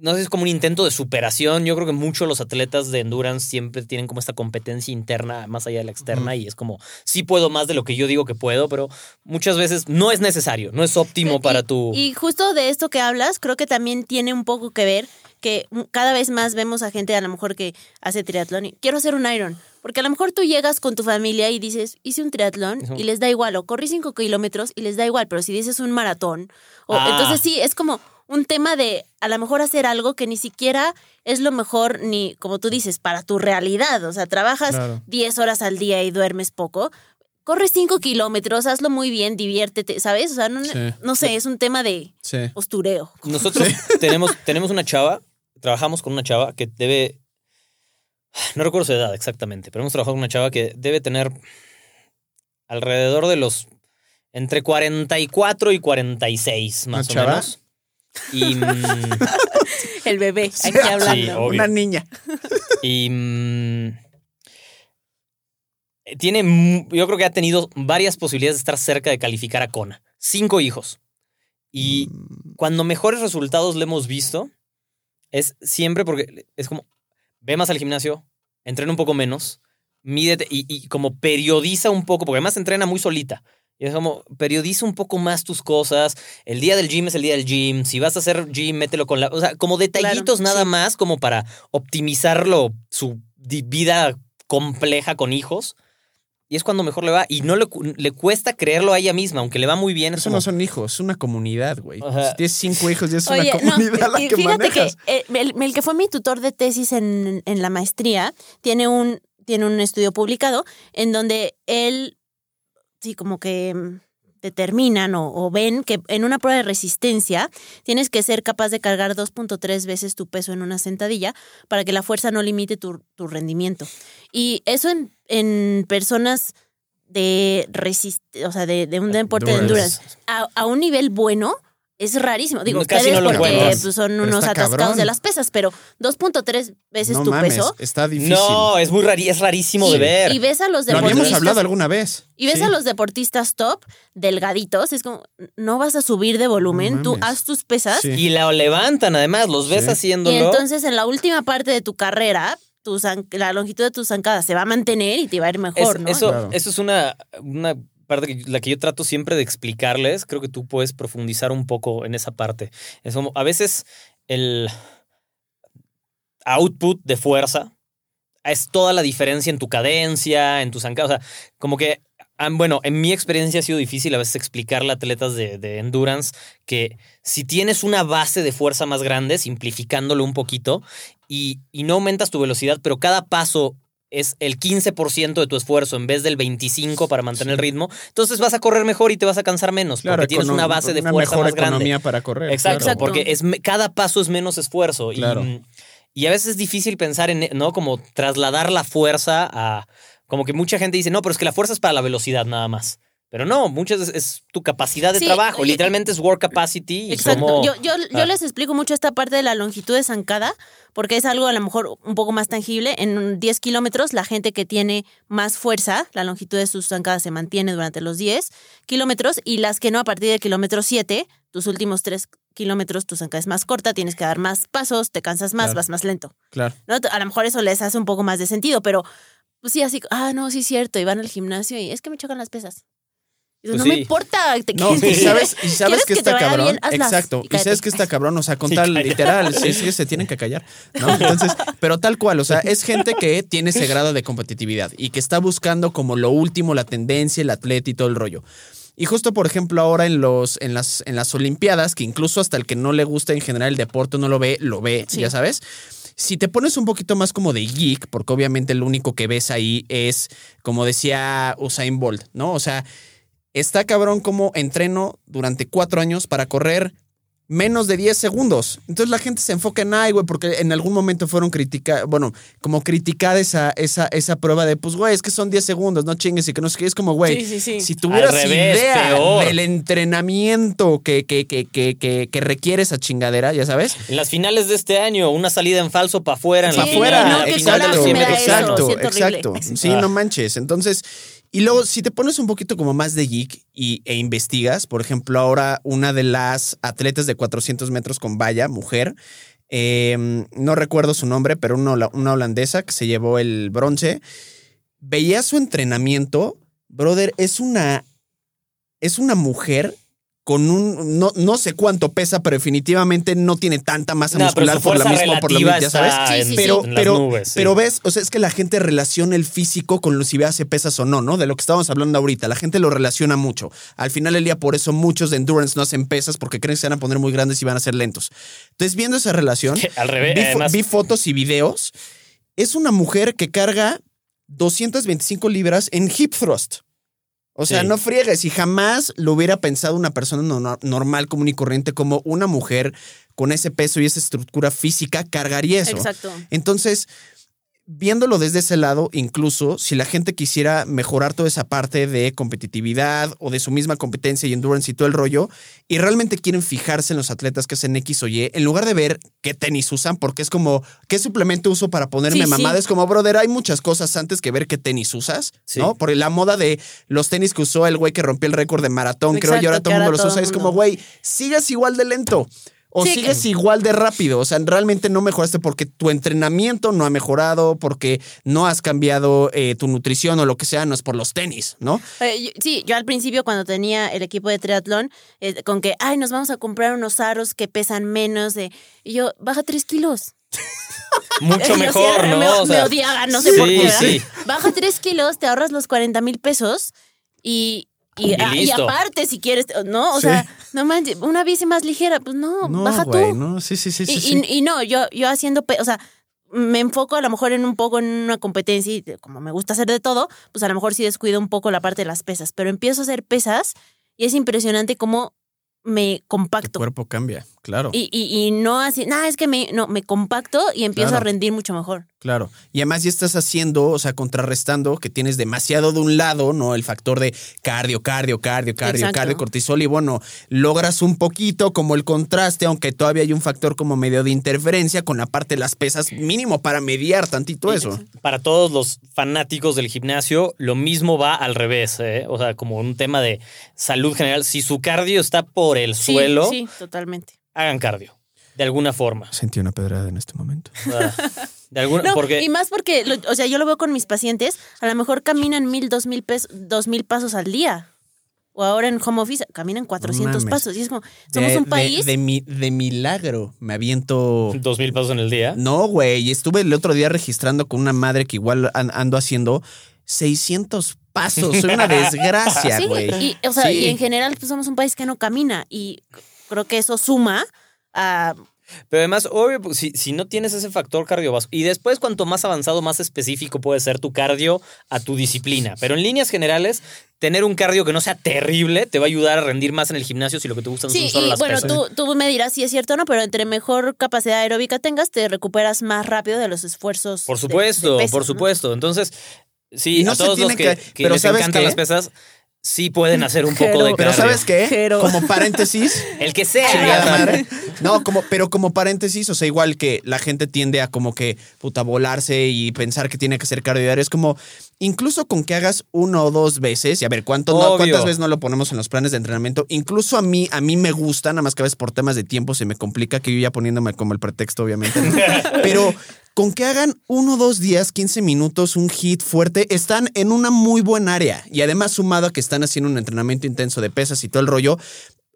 No sé, es como un intento de superación. Yo creo que muchos los atletas de endurance siempre tienen como esta competencia interna más allá de la externa uh-huh. y es como, sí puedo más de lo que yo digo que puedo, pero muchas veces no es necesario, no es óptimo y, para tu... Y justo de esto que hablas, creo que también tiene un poco que ver que cada vez más vemos a gente a lo mejor que hace triatlón y quiero hacer un Iron. Porque a lo mejor tú llegas con tu familia y dices, hice un triatlón uh-huh. y les da igual, o corrí cinco kilómetros y les da igual, pero si dices un maratón, o, ah. entonces sí, es como... un tema de a lo mejor hacer algo que ni siquiera es lo mejor ni, como tú dices, para tu realidad. O sea, trabajas claro. diez horas al día y duermes poco. Corre cinco kilómetros, hazlo muy bien, diviértete, ¿sabes? O sea, no, sí. no sé, es un tema de sí. postureo. Nosotros sí. tenemos, tenemos una chava, trabajamos con una chava que debe... No recuerdo su edad exactamente, pero hemos trabajado con una chava que debe tener alrededor de los... entre cuarenta y cuatro y cuarenta y seis, más o menos. Y, mmm, el bebé, aquí sí, hablando. Sí, una niña. Y mmm, tiene, yo creo que ha tenido varias posibilidades de estar cerca de calificar a Kona. Cinco hijos. Y mm. cuando mejores resultados le hemos visto, es siempre porque es como, ve más al gimnasio, entrena un poco menos, mídete y, y como periodiza un poco, porque además entrena muy solita. Y es como, periodiza un poco más tus cosas. El día del gym es el día del gym. Si vas a hacer gym, mételo con la... O sea, como detallitos claro, nada sí. más como para optimizarlo, su vida compleja con hijos. Y es cuando mejor le va. Y no le, le cuesta creerlo a ella misma, aunque le va muy bien. Es Eso como... no son hijos, es una comunidad, güey. Ajá. Si tienes cinco hijos, ya es Oye, una comunidad no, la que fíjate manejas. Que el, el que fue mi tutor de tesis en, en la maestría tiene un, tiene un estudio publicado en donde él... Sí, como que determinan o, o ven que en una prueba de resistencia tienes que ser capaz de cargar dos punto tres veces tu peso en una sentadilla para que la fuerza no limite tu, tu rendimiento. Y eso en, en personas de resiste, o sea, de, de un deporte de endurance a, a un nivel bueno es rarísimo. Digo, casi ustedes no lo porque pues, son pero unos atascados cabrón. De las pesas, pero dos punto tres veces no tu mames, peso. Está difícil. No, es muy rari, es rarísimo y, de ver. Y ves a los deportistas. Lo habíamos hablado alguna vez. Y ves sí. a los deportistas top, delgaditos. Es como, no vas a subir de volumen. No tú haz tus pesas. Sí. Y la levantan, además, los ves sí. haciéndolo. Y entonces, en la última parte de tu carrera, tu san, la longitud de tus zancadas se va a mantener y te va a ir mejor, es, ¿no? Eso, claro. eso es una. una parte que, la que yo trato siempre de explicarles, creo que tú puedes profundizar un poco en esa parte. Es como, a veces el output de fuerza es toda la diferencia en tu cadencia, en tus zancadas. O sea, como que, bueno, en mi experiencia ha sido difícil a veces explicarle a atletas de, de endurance que si tienes una base de fuerza más grande, simplificándolo un poquito, y, y no aumentas tu velocidad, pero cada paso es el quince por ciento de tu esfuerzo en vez del veinticinco por ciento para mantener sí. el ritmo. Entonces vas a correr mejor y te vas a cansar menos claro, porque tienes una base de una fuerza mejor más grande. Una economía para correr. Exacto, claro. porque es, cada paso es menos esfuerzo. Claro. Y, y a veces es difícil pensar en, ¿no? Como trasladar la fuerza a... Como que mucha gente dice, no, pero es que la fuerza es para la velocidad nada más. Pero no, muchas es, es tu capacidad de sí, trabajo. Y, literalmente es work capacity. Exacto. Y como, yo yo, ah. yo les explico mucho esta parte de la longitud de zancada, porque es algo a lo mejor un poco más tangible. En diez kilómetros, la gente que tiene más fuerza, la longitud de sus zancadas se mantiene durante los diez kilómetros. Y las que no, a partir del kilómetro siete, tus últimos tres kilómetros, tu zancada es más corta, tienes que dar más pasos, te cansas más, claro. vas más lento. Claro. ¿No? A lo mejor eso les hace un poco más de sentido, pero pues sí, así, ah, no, sí es cierto. Y van al gimnasio y es que me chocan las pesas. Pues no sí. me importa. Te no, y sabes, y sabes que está cabrón. Bien, Exacto. Y, y sabes que está cabrón. O sea, con sí, tal calla. literal, sí, sí, se tienen que callar. ¿No? Entonces, pero tal cual. O sea, es gente que tiene ese grado de competitividad y que está buscando como lo último, la tendencia, el atleta y todo el rollo. Y justo, por ejemplo, ahora en los, en las, en las Olimpiadas, que incluso hasta el que no le gusta en general el deporte, no lo ve, lo ve, sí. ya sabes. Si te pones un poquito más como de geek, porque obviamente lo único que ves ahí es, como decía Usain Bolt, ¿no? O sea, está cabrón como entreno durante cuatro años para correr menos de diez segundos. Entonces la gente se enfoca en, ay, güey, porque en algún momento fueron criticadas, bueno, como criticar esa, esa, esa prueba de, pues, güey, es que son diez segundos, no chingues y que no sé qué. Es como, güey, sí, sí, sí. si tuvieras revés, idea peor. del entrenamiento que, que, que, que, que, que requiere esa chingadera, ya sabes. En las finales de este año, una salida en falso para afuera. Sí, en la fuera. No, exacto, exacto, exacto. Sí, ah. no manches. Entonces... Y luego, si te pones un poquito como más de geek y, e investigas, por ejemplo, ahora una de las atletas de cuatrocientos metros con valla, mujer, eh, no recuerdo su nombre, pero una, una holandesa que se llevó el bronce, veía su entrenamiento, brother, es una, es una mujer... Con un, no, no sé cuánto pesa, pero definitivamente no tiene tanta masa no, muscular por la misma, por la misma, ya sabes. Sí, sí, pero, sí. pero, nubes, pero sí. ves, o sea, es que la gente relaciona el físico con si hace pesas o no, ¿no? De lo que estábamos hablando ahorita. La gente lo relaciona mucho. Al final del día, por eso muchos de endurance no hacen pesas porque creen que se van a poner muy grandes y van a ser lentos. Entonces, viendo esa relación, al revés, vi, además... vi fotos y videos. Es una mujer que carga doscientas veinticinco libras en hip thrust. O sea, sí. no friegues, y jamás lo hubiera pensado una persona no, normal, común y corriente, como una mujer con ese peso y esa estructura física cargaría eso. Exacto. Entonces, viéndolo desde ese lado, incluso si la gente quisiera mejorar toda esa parte de competitividad o de su misma competencia y endurance y todo el rollo, y realmente quieren fijarse en los atletas que hacen X o Y, en lugar de ver qué tenis usan, porque es como, ¿qué suplemento uso para ponerme sí, mamada? Sí. Es como, brother, hay muchas cosas antes que ver qué tenis usas, sí. ¿no? Por la moda de los tenis que usó el güey que rompió el récord de maratón, exacto, creo, y ahora todo el mundo los usa. Es como, güey, sigas igual de lento. O sí, sigues igual de rápido. O sea, realmente no mejoraste porque tu entrenamiento no ha mejorado, porque no has cambiado eh, tu nutrición o lo que sea, no es por los tenis, ¿no? Eh, sí, yo al principio cuando tenía el equipo de triatlón, eh, con que, ay, nos vamos a comprar unos aros que pesan menos. Eh, y yo, baja tres kilos. Mucho mejor, sí, ¿no? Me, o sea, me odiaba, no sé sí, por qué. Sí. Baja tres kilos, te ahorras los cuarenta mil pesos y... Y, y, y aparte, si quieres, ¿no? O sí. sea, no manches, una bici más ligera, pues no, no baja güey, tú. No, sí, sí, sí, y, sí, sí. Y, y no, yo, yo haciendo, o sea, me enfoco a lo mejor en un poco en una competencia y como me gusta hacer de todo, pues a lo mejor sí descuido un poco la parte de las pesas, pero empiezo a hacer pesas y es impresionante cómo me compacto. Tu cuerpo cambia, claro. Y, y, y no así, nada, es que me, no, me compacto y empiezo claro. a rendir mucho mejor. Claro. Y además ya estás haciendo, o sea, contrarrestando que tienes demasiado de un lado, ¿no? El factor de cardio, cardio, cardio, cardio, exacto. cardio, cortisol. Y bueno, logras un poquito como el contraste, aunque todavía hay un factor como medio de interferencia con la parte de las pesas mínimo para mediar tantito eso. Para todos los fanáticos del gimnasio, lo mismo va al revés, ¿eh? O sea, como un tema de salud general. Si su cardio está por el sí, suelo. Sí, totalmente. Hagan cardio, de alguna forma. Sentí una pedrada en este momento. Ah. De alguna, no, porque... Y más porque, lo, o sea, yo lo veo con mis pacientes, a lo mejor caminan mil, dos mil, pesos, dos mil pasos al día. O ahora en home office caminan cuatrocientos Mames. pasos. Y es como, somos de, un país... De, de, mi, de milagro me aviento... ¿Dos mil pasos en el día? No, güey. Estuve el otro día registrando con una madre que igual ando haciendo seiscientos pasos. Soy una desgracia, güey. Sí, y, o sea, sí. y en general pues, somos un país que no camina. Y creo que eso suma a... Pero además, obvio, si, si no tienes ese factor cardiovascular, y después cuanto más avanzado, más específico puede ser tu cardio a tu disciplina. Pero en líneas generales, tener un cardio que no sea terrible te va a ayudar a rendir más en el gimnasio si lo que te gustan sí, son solo y las bueno, pesas. Tú, tú me dirás si es cierto o no, pero entre mejor capacidad aeróbica tengas, te recuperas más rápido de los esfuerzos. Por supuesto, de, de peso, por supuesto. ¿No? Entonces, sí, no a todos los que, que, que les encantan qué? las pesas... Sí pueden hacer un Jero. poco de cardio. Pero ¿sabes qué? Jero. Como paréntesis. El que sea. No, como, pero como paréntesis, o sea, igual que la gente tiende a como que puta volarse y pensar que tiene que hacer cardio. Es como, incluso con que hagas uno o dos veces, y a ver, ¿cuánto, no, ¿cuántas veces no lo ponemos en los planes de entrenamiento? Incluso a mí, a mí me gusta, nada más que a veces por temas de tiempo se me complica, que yo ya poniéndome como el pretexto, obviamente. Pero... Con que hagan uno o dos días, quince minutos, un hit fuerte, están en una muy buena área. Y además, sumado a que están haciendo un entrenamiento intenso de pesas y todo el rollo,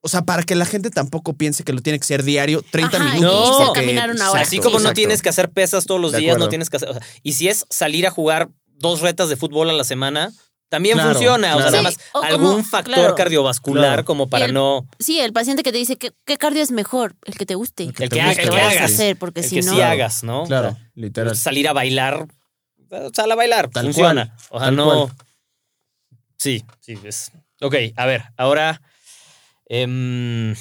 o sea, para que la gente tampoco piense que lo tiene que ser diario, treinta minutos. No, porque, caminar una hora. Exacto, así como exacto. no tienes que hacer pesas todos los de días, acuerdo. no tienes que hacer... O sea, y si es salir a jugar dos retas de fútbol a la semana... También claro, funciona, claro. o sea, nada más sí, algún como, factor claro, cardiovascular claro. como para el, no... Sí, el paciente que te dice que, ¿qué cardio es mejor? El que te guste. El que, el que, haga, el que hagas. Hacer porque el si que no... sí hagas, ¿no? Claro, o sea, literal. Salir a bailar, sal a bailar, tal funciona. Cual, o sea, no... Cual. Sí, sí. Es... Ok, a ver, ahora... Eh,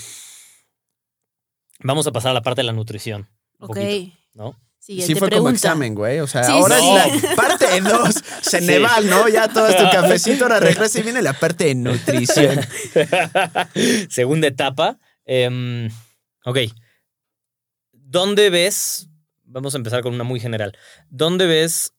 vamos a pasar a la parte de la nutrición. Un ok. Poquito, ¿no? Sí, sí fue pregunta. como examen, güey. O sea, sí, ahora sí. es la parte dos. Ceneval, sí. ¿no? Ya todo es tu cafecito, ahora regresa y viene la parte de nutrición. Segunda etapa. Eh, ok. ¿Dónde ves? Vamos a empezar con una muy general. ¿Dónde ves?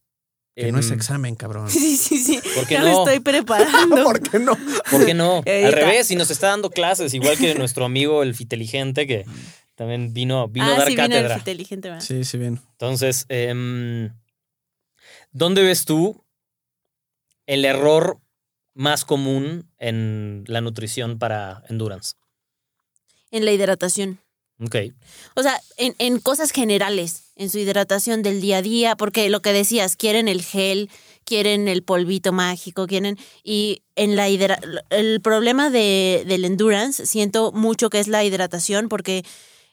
Que eh, no es examen, cabrón. Sí, sí, sí. ¿Por qué no? Me estoy preparando. ¿Por qué no? ¿Por qué no? Al revés, y nos está dando clases, igual que nuestro amigo el Fiteligente que... También vino, vino ah, a dar sí, cátedra. Vino inteligente, ¿verdad? Sí, sí, bien. Entonces, eh, ¿dónde ves tú el error más común en la nutrición para endurance? En la hidratación. Ok. O sea, en, en cosas generales, en su hidratación del día a día, porque lo que decías, quieren el gel, quieren el polvito mágico, quieren... Y en la hidra- el problema de, del endurance, siento mucho que es la hidratación, porque...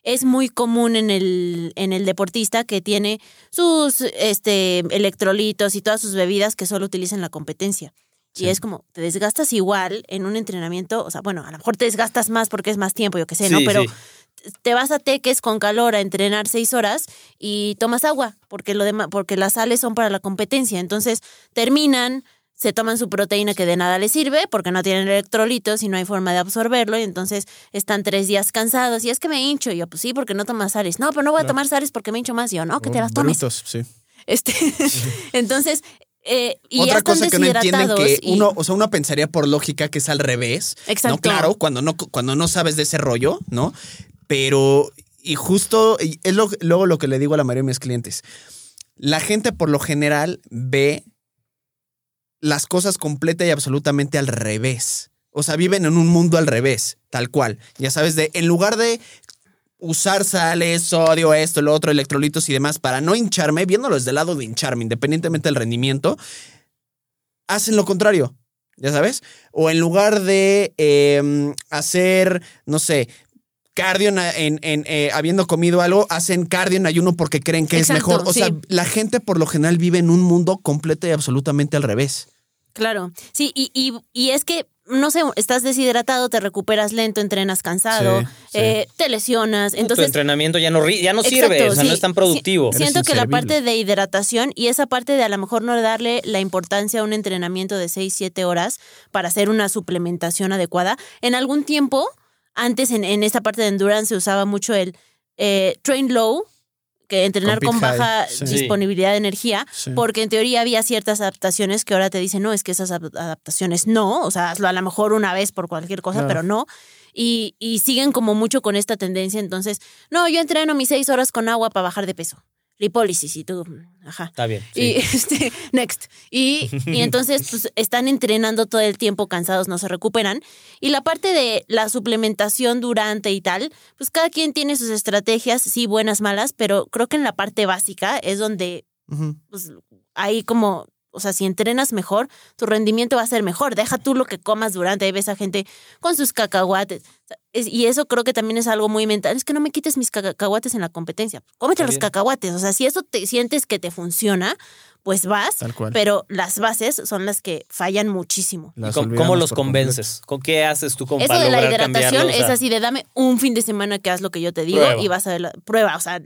Es muy común en el, en el deportista que tiene sus este, electrolitos y todas sus bebidas que solo utiliza en la competencia. Sí. Y es como, te desgastas igual en un entrenamiento, o sea, bueno, a lo mejor te desgastas más porque es más tiempo, yo qué sé, sí, ¿no? Pero sí. te vas a Teques con calor a entrenar seis horas y tomas agua, porque lo demás, porque las sales son para la competencia. Entonces terminan, se toman su proteína que de nada les sirve porque no tienen electrolitos y no hay forma de absorberlo, y entonces están tres días cansados. Y es que me hincho. Y yo, pues sí, porque no tomas Sares. No, pero no voy a tomar Sares porque me hincho más. Y yo, no, que te las tomes. Brutos, sí. Este, entonces... Eh, y otra cosa que no entienden que y... uno, o sea, uno pensaría por lógica que es al revés. Exacto. No, claro, cuando no, cuando no sabes de ese rollo, ¿no? Pero, y justo, y es lo, luego lo que le digo a la mayoría de mis clientes. La gente por lo general ve las cosas completa y absolutamente al revés. O sea, viven en un mundo al revés, tal cual. Ya sabes, de en lugar de usar sales, sodio, esto, lo otro, electrolitos y demás para no hincharme, viéndolo desde el lado de hincharme, independientemente del rendimiento, hacen lo contrario, ¿ya sabes? O en lugar de eh, hacer, no sé, cardio en, en, en eh, habiendo comido algo, hacen cardio en ayuno porque creen que exacto, es mejor. O sí. sea, la gente por lo general vive en un mundo completo y absolutamente al revés. Claro, sí, y, y, y es que no sé, estás deshidratado, te recuperas lento, entrenas cansado, sí, sí. Eh, te lesionas. Entonces, tu entrenamiento ya no, ya no sirve, exacto, o sea, sí, no es tan productivo. Sí, siento que la parte de hidratación y esa parte de a lo mejor no darle la importancia a un entrenamiento de seis, siete horas para hacer una suplementación adecuada. En algún tiempo, antes en, en esa parte de endurance se usaba mucho el eh, train low, que entrenar con, con baja sí. disponibilidad de energía, sí. porque en teoría había ciertas adaptaciones que ahora te dicen, no, es que esas adaptaciones no, o sea, hazlo a lo mejor una vez por cualquier cosa, no. pero no. Y, y siguen como mucho con esta tendencia, entonces, no, yo entreno mis seis horas con agua para bajar de peso. Lipólisis y tú, ajá. Está bien. Sí. Y este, next. Y, y entonces pues, están entrenando todo el tiempo cansados, no se recuperan. Y la parte de la suplementación durante y tal, pues cada quien tiene sus estrategias, sí, buenas, malas, pero creo que en la parte básica es donde uh-huh. pues, hay como... O sea, si entrenas mejor, tu rendimiento va a ser mejor. Deja tú lo que comas durante. Ahí ves a gente con sus cacahuates. Y eso creo que también es algo muy mental. Es que no me quites mis cacahuates en la competencia. Cómete Bien. Los cacahuates. O sea, si eso te sientes que te funciona, pues vas. Tal cual. Pero las bases son las que fallan muchísimo. ¿Y ¿Cómo, cómo los convences? ¿Con qué haces tú con Eso de la hidratación es así de dame un fin de semana que haz lo que yo te digo prueba. Y vas a ver la prueba. O sea,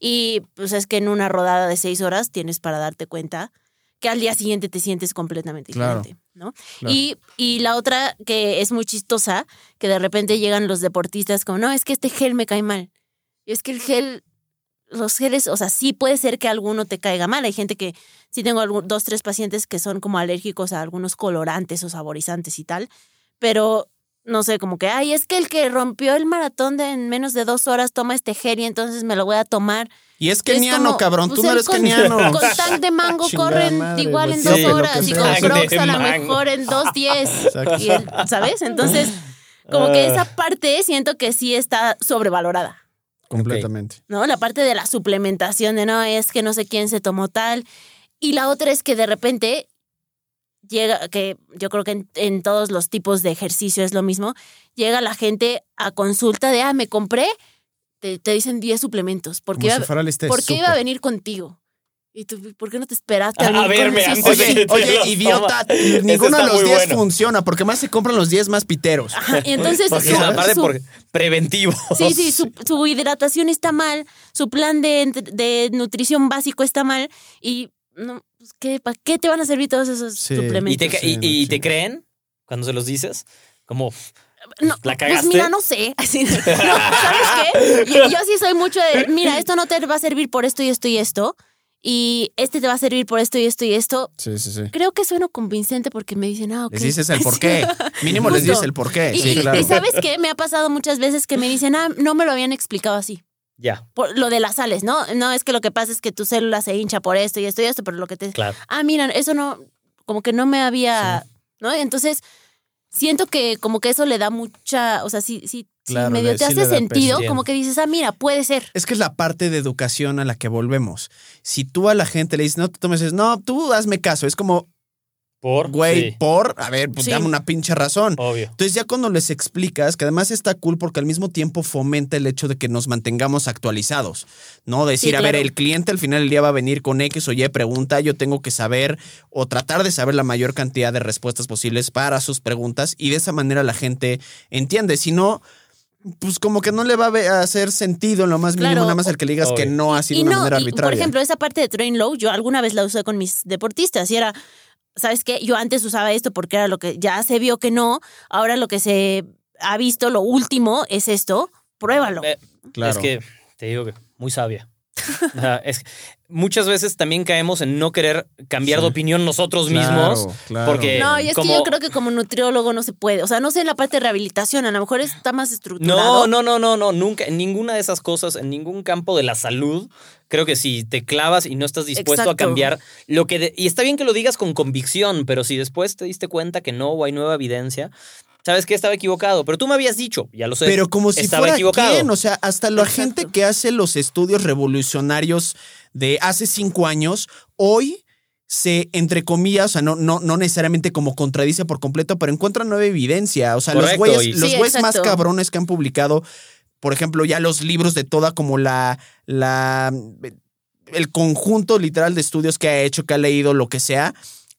y pues es que en una rodada de seis horas tienes para darte cuenta que al día siguiente te sientes completamente diferente, claro, ¿no? Claro. Y, y la otra que es muy chistosa, que de repente llegan los deportistas como, no, es que este gel me cae mal. Y es que el gel, los geles, o sea, sí puede ser que alguno te caiga mal. Hay gente que, sí tengo algún, dos, tres pacientes que son como alérgicos a algunos colorantes o saborizantes y tal, pero no sé, como que, ay, es que el que rompió el maratón de en menos de dos horas toma este gel y entonces me lo voy a tomar. Y es keniano, es como, cabrón, pues tú no eres con, keniano. Con tank de mango corren madre, igual pues, en sí, dos horas y con Crocs a lo mejor en dos diez. Y el, ¿sabes? Entonces, como que esa parte siento que sí está sobrevalorada. Completamente. ¿No? La parte de la suplementación de no, es que no sé quién se tomó tal. Y la otra es que de repente... llega, que yo creo que en, en todos los tipos de ejercicio es lo mismo, llega la gente a consulta de, ah, me compré, te, te dicen diez suplementos. Porque iba, si ¿por qué iba a venir contigo? ¿Y tú, por qué no te esperaste a, a verme? Antes oye, de oye idiota, toma. Ninguno este de los diez bueno. funciona, porque más se compran los diez más piteros. Ajá, y entonces porque su, aparte su, por preventivo. Sí, sí, su, su hidratación está mal, su plan de, de nutrición básico está mal y... no, pues ¿qué, ¿para qué te van a servir todos esos sí, suplementos? ¿Y te, y, y te creen cuando se los dices? Como, no, ¿la cagaste? Pues mira, no sé. Así, no, ¿sabes qué? Yo, yo sí soy mucho de, mira, esto no te va a servir por esto y esto y esto. Y este te va a servir por esto y esto y esto. Sí, sí, sí. Creo que sueno convincente porque me dicen, ah, ok. Les dices el porqué. Mínimo les dices el porqué. Y, sí, claro. Y ¿sabes qué? Me ha pasado muchas veces que me dicen, ah, no me lo habían explicado así. Ya. Por lo de las sales, ¿no? No, es que lo que pasa es que tu célula se hincha por esto y esto y esto, pero lo que te... Claro. Ah, mira, eso no... Como que no me había... Sí. ¿No? Entonces, siento que como que eso le da mucha... O sea, sí, sí, claro, sí medio le, te sí hace sentido, como que dices, ah, mira, puede ser. Es que es la parte de educación a la que volvemos. Si tú a la gente le dices, no, tú tomes eso, no, tú hazme caso, es como... Por, güey, sí. por, a ver, pues sí. dame una pinche razón. Obvio. Entonces ya cuando les explicas, que además está cool porque al mismo tiempo fomenta el hecho de que nos mantengamos actualizados, ¿no? Decir, sí, claro. a ver, el cliente al final del día va a venir con X o Y pregunta, yo tengo que saber o tratar de saber la mayor cantidad de respuestas posibles para sus preguntas y de esa manera la gente entiende. Si no, pues como que no le va a hacer sentido en lo más mínimo, claro, nada más el que le digas obvio. Que no ha sido y una no, manera arbitraria. Por ejemplo, esa parte de train low, yo alguna vez la usé con mis deportistas y era, ¿sabes qué? Yo antes usaba esto porque era lo que ya se vio que no, ahora lo que se ha visto, lo último, es esto, pruébalo. Eh, claro. Es que te digo que muy sabia. uh, es, muchas veces también caemos en no querer cambiar sí. de opinión nosotros mismos. Claro, claro. Porque no, y es como... que yo creo que como nutriólogo no se puede. O sea, no sé en la parte de rehabilitación, a lo mejor está más estructurado. No, no, no, no, no. Nunca, en ninguna de esas cosas, en ningún campo de la salud, creo que si te clavas y no estás dispuesto Exacto. a cambiar lo que de... Y está bien que lo digas con convicción, pero si después te diste cuenta que no o hay nueva evidencia. ¿Sabes qué? Estaba equivocado. Pero tú me habías dicho, ya lo sé. Pero como si estaba fuera equivocado. ¿Quién? O sea, hasta la Exacto. gente que hace los estudios revolucionarios de hace cinco años, hoy se, entre comillas, o sea, no, no, no necesariamente como contradice por completo, pero encuentra nueva evidencia. O sea, Correcto, los güeyes, y... los sí, güeyes más cabrones que han publicado, por ejemplo, ya los libros de toda como la... la el conjunto literal de estudios que ha hecho, que ha leído, lo que sea...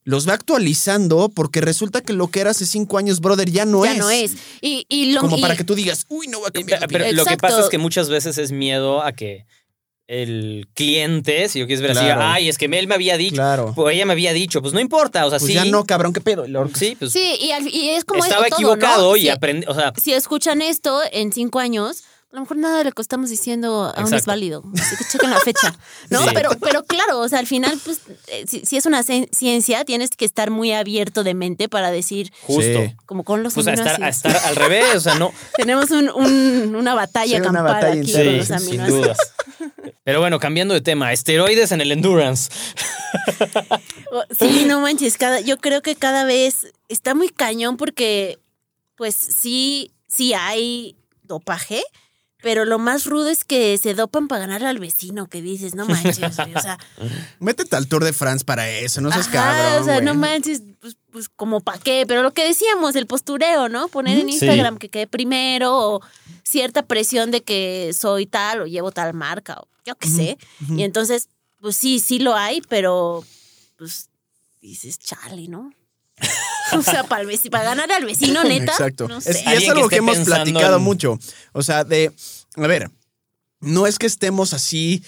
Los va actualizando porque resulta que lo que era hace cinco años, brother, ya no ya es. Ya no es. Y, y lo, Como y, para que tú digas, uy, no va a cambiar. Pero, pero lo que pasa es que muchas veces es miedo a que el cliente, si yo quieres ver claro. así, ay, es que él me había dicho, claro. pues ella me había dicho, pues no importa, o sea, pues sí. ya no, cabrón, qué pedo. Sí, pues sí y, al, y es como estaba todo, equivocado ¿no? y si, aprende, o sea. Si escuchan esto en cinco años... A lo mejor nada de lo que estamos diciendo aún Exacto. es válido. Así que chequen la fecha. No, sí. pero, pero claro, o sea, al final, pues, si, si es una ciencia, tienes que estar muy abierto de mente para decir. Justo. Como con los pues aminoácidos. A estar, a estar al revés, o sea, no. Tenemos un, un, una batalla sí, campal una batalla aquí sí, con los aminoácidos. Sin dudas. Pero bueno, cambiando de tema, esteroides en el endurance. Sí, no manches. Cada, yo creo que cada vez está muy cañón porque, pues, sí, sí hay dopaje. Pero lo más rudo es que se dopan para ganar al vecino, que dices, no manches, güey, o sea... Métete al Tour de France para eso, no seas Ajá, cabrón, o sea, güey. No manches, pues, pues como pa' qué, pero lo que decíamos, el postureo, ¿no? Poner en Instagram sí. que quedé primero, o cierta presión de que soy tal, o llevo tal marca, o yo qué sé. Uh-huh. Y entonces, pues sí, sí lo hay, pero pues dices, chale, ¿no? O sea, para, el vecino, para ganar al vecino, neta. Exacto. No sé. es, y es algo que, que hemos platicado en... mucho. O sea, de, a ver, no es que estemos así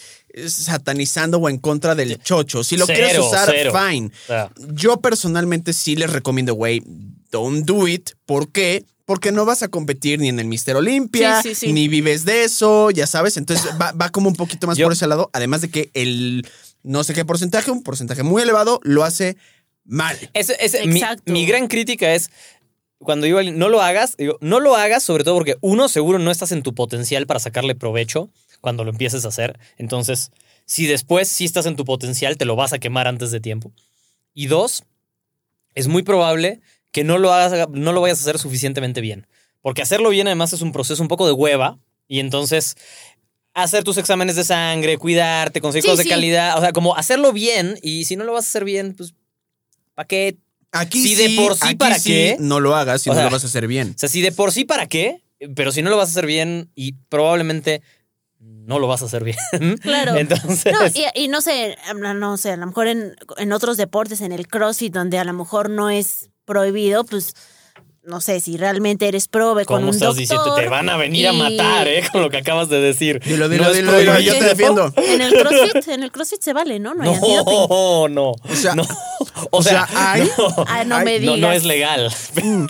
satanizando o en contra del chocho. Si lo cero, quieres usar, cero. fine. Ah. Yo personalmente sí les recomiendo, güey, don't do it. ¿Por qué? Porque no vas a competir ni en el Mister Olimpia, sí, sí, sí. ni vives de eso, ya sabes. Entonces va, va como un poquito más Yo. por ese lado. Además de que el no sé qué porcentaje, un porcentaje muy elevado, lo hace... mal. Es, es, mi, mi gran crítica es cuando digo no lo hagas, digo, no lo hagas sobre todo porque uno seguro no estás en tu potencial para sacarle provecho cuando lo empieces a hacer. Entonces, si después sí estás en tu potencial, te lo vas a quemar antes de tiempo. Y dos, es muy probable que no lo hagas, no lo vayas a hacer suficientemente bien. Porque hacerlo bien además es un proceso un poco de hueva y entonces... hacer tus exámenes de sangre, cuidarte, conseguir sí, cosas sí. de calidad. O sea, como hacerlo bien y si no lo vas a hacer bien, pues... ¿Para qué? Aquí si sí, de por sí, aquí ¿para sí qué? No lo hagas si o no sea, lo vas a hacer bien. O sea, si de por sí, ¿para qué? Pero si no lo vas a hacer bien y probablemente no lo vas a hacer bien. Claro. Entonces... No, y, y no sé, no sé, a lo mejor en, en otros deportes, en el CrossFit, donde a lo mejor no es prohibido, pues... No sé, si realmente eres prove con un doctor... ¿Cómo estás diciendo? Te van a venir y... a matar, ¿eh? Con lo que acabas de decir. Dilo, dilo, no dilo, dilo, yo te defiendo. En el CrossFit, en el CrossFit se vale, ¿no? No, no, hay no. O sea, no. O sea, hay... No, ah, no hay, me digas. No, no es legal.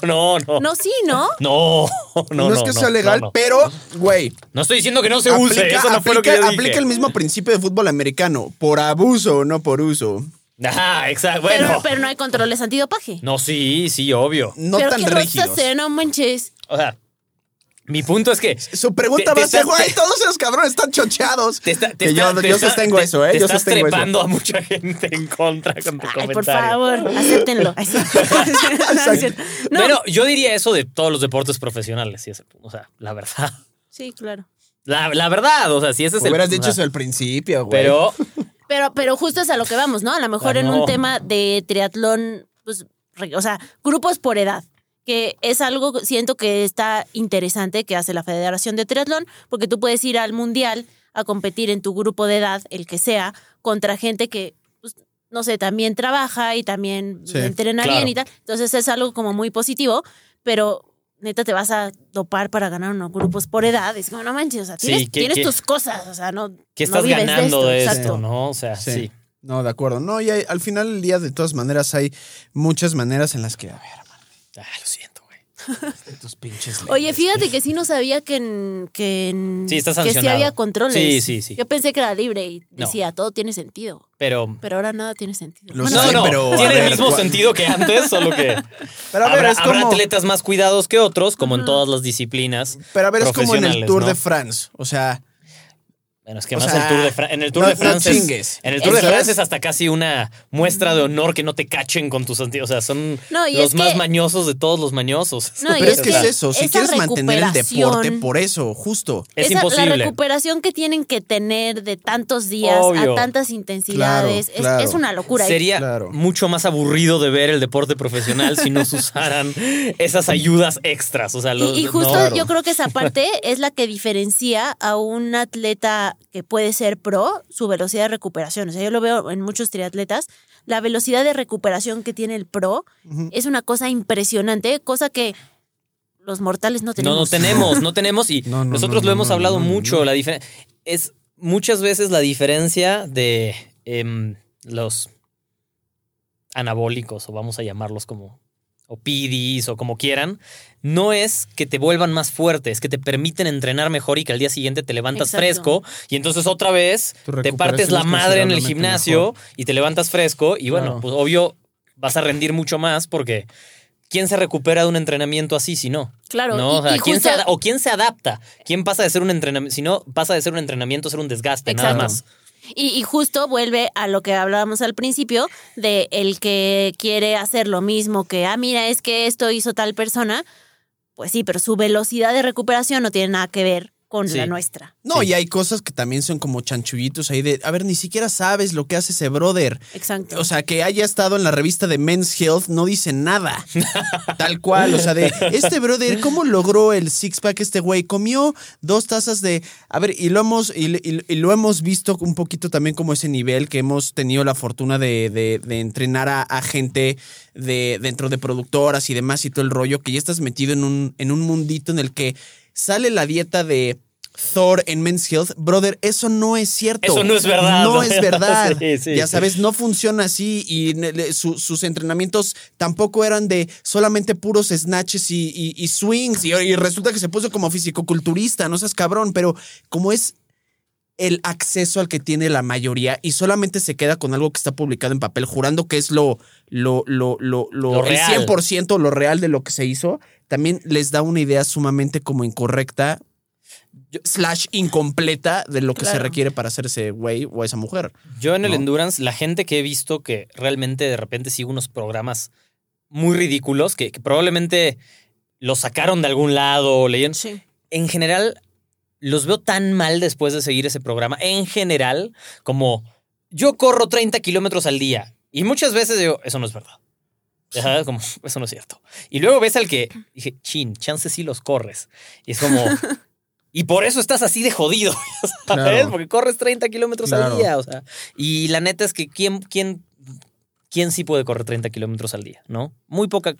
No, no. No, sí, ¿no? No, no, no. No es que sea legal, no, no. pero, güey... No estoy diciendo que no se aplica, use, eso no aplica, fue lo que yo dije. Aplica el mismo principio de fútbol americano. Por abuso, no por uso. Ajá, exacto. Bueno. Pero, pero no hay controles antidopaje. No, sí, sí, obvio. No pero tan rígidos. Hacer, no manches. O sea, mi punto es que... Su pregunta te, va te a ser, güey, todos esos cabrones están chocheados. Te está, te que está, yo, te yo está, sostengo te, eso, ¿eh? Te yo estás trepando eso. A mucha gente en contra con tu Ay, comentario. Por favor, acéptenlo. No. Pero yo diría eso de todos los deportes profesionales. Sí, o sea, la verdad. Sí, claro. La, la verdad, o sea, si ese es el... Hubieras dicho o sea, eso al principio, güey. Pero... Pero, pero justo es a lo que vamos, ¿no? A lo mejor ah, no. en un tema de triatlón, pues, o sea, grupos por edad, que es algo, siento que está interesante que hace la Federación de Triatlón, porque tú puedes ir al mundial a competir en tu grupo de edad, el que sea, contra gente que, pues, no sé, también trabaja y también sí, entrena claro. bien y tal. Entonces es algo como muy positivo, pero neta te vas a dopar para ganar unos grupos por edad. Es como, no manches, o sea, tienes, sí, que, tienes que, tus cosas, o sea, no, ¿qué estás no vives ganando de esto, de esto, no? O sea, sí. sí. No, de acuerdo. No, y hay, al final del día, de todas maneras, hay muchas maneras en las que, a ver, Martín. Ah, lo siento, güey. Tus pinches lentes. Oye, fíjate que sí no sabía que en, que, en, sí, está sancionado, que sí había controles. Sí, sí, sí. Yo pensé que era libre y decía, no, todo tiene sentido. Pero pero ahora nada tiene sentido. Lo bueno, sé, no, no, pero tiene ver, el mismo ¿cuál? sentido que antes, solo que pero a ver, habrá, es como... habrá atletas más cuidados que otros, como en todas las disciplinas. Pero a ver, es como en el Tour, ¿no?, de France, o sea... Bueno, es que o más sea, el Tour de Fran- en el Tour no, de France no es, en el Tour de France es hasta casi una muestra de honor que no te cachen con tus antiguos. O sea, son no, los más que... mañosos de todos los mañosos. No, pero es, es que es eso. Si quieres mantener el deporte, por eso, justo. Es esa, imposible. La recuperación que tienen que tener de tantos días, obvio, a tantas intensidades, claro, es, claro, es una locura. Sería claro. mucho más aburrido de ver el deporte profesional si no se usaran esas ayudas extras. O sea, los, y, y justo no, claro. yo creo que esa parte es la que diferencia a un atleta que puede ser pro, su velocidad de recuperación. O sea, yo lo veo en muchos triatletas, la velocidad de recuperación que tiene el pro, uh-huh, es una cosa impresionante, cosa que los mortales no tenemos. No, no tenemos, no tenemos y no, no, nosotros no, lo no, hemos no, hablado no, mucho. No, no. La difer- es muchas veces la diferencia de eh, los anabólicos, o vamos a llamarlos como... o P Ds o como quieran, no es que te vuelvan más fuerte, es que te permiten entrenar mejor y que al día siguiente te levantas, exacto, fresco, y entonces otra vez te partes la madre en el gimnasio mejor, y te levantas fresco y bueno, claro, pues obvio vas a rendir mucho más porque ¿quién se recupera de un entrenamiento así si no? Claro. ¿No? O sea, y, y ¿quién justo... se ad- o quién se adapta? ¿Quién pasa de ser un entrenamiento? Si no, pasa de ser un entrenamiento a ser un desgaste, exacto, nada más. Y, y justo vuelve a lo que hablábamos al principio de el que quiere hacer lo mismo que, ah, mira, es que esto hizo tal persona. Pues sí, pero su velocidad de recuperación no tiene nada que ver con, sí, la nuestra. No, sí, y hay cosas que también son como chanchullitos ahí de, a ver, ni siquiera sabes lo que hace ese brother. Exacto. O sea, que haya estado en la revista de Men's Health no dice nada. Tal cual, o sea, de, este brother, ¿cómo logró el six-pack este güey? Comió dos tazas de... A ver, y lo hemos y, y, y lo hemos visto un poquito también como ese nivel que hemos tenido la fortuna de, de, de entrenar a, a gente de dentro de productoras y demás y todo el rollo, que ya estás metido en un, en un mundito en el que sale la dieta de Thor en Men's Health. Brother, eso no es cierto. Eso no es verdad. No, no es verdad. Sí, sí, ya sabes, sí, no funciona así. Y su, sus entrenamientos tampoco eran de solamente puros snatches y, y, y swings. Y, y resulta que se puso como fisicoculturista. No seas cabrón, pero como es el acceso al que tiene la mayoría y solamente se queda con algo que está publicado en papel, jurando que es lo, lo, lo, lo, lo, lo el cien por ciento lo real de lo que se hizo, también les da una idea sumamente como incorrecta slash incompleta de lo que, claro, se requiere para hacer ese güey o esa mujer. Yo en el, ¿no?, endurance, la gente que he visto que realmente de repente sigue unos programas muy ridículos que, que probablemente los sacaron de algún lado, leyeron. Sí. En general, los veo tan mal después de seguir ese programa. En general, como yo corro treinta kilómetros al día y muchas veces digo, eso no es verdad. ¿Sabes? Como, eso no es cierto. Y luego ves al que dije, chin, chance sí los corres. Y es como, y por eso estás así de jodido, ¿sabes? Claro. Porque corres treinta kilómetros, claro, al día. O sea, y la neta es que ¿quién, quién, quién sí puede correr treinta kilómetros al día? ¿No? Muy poca.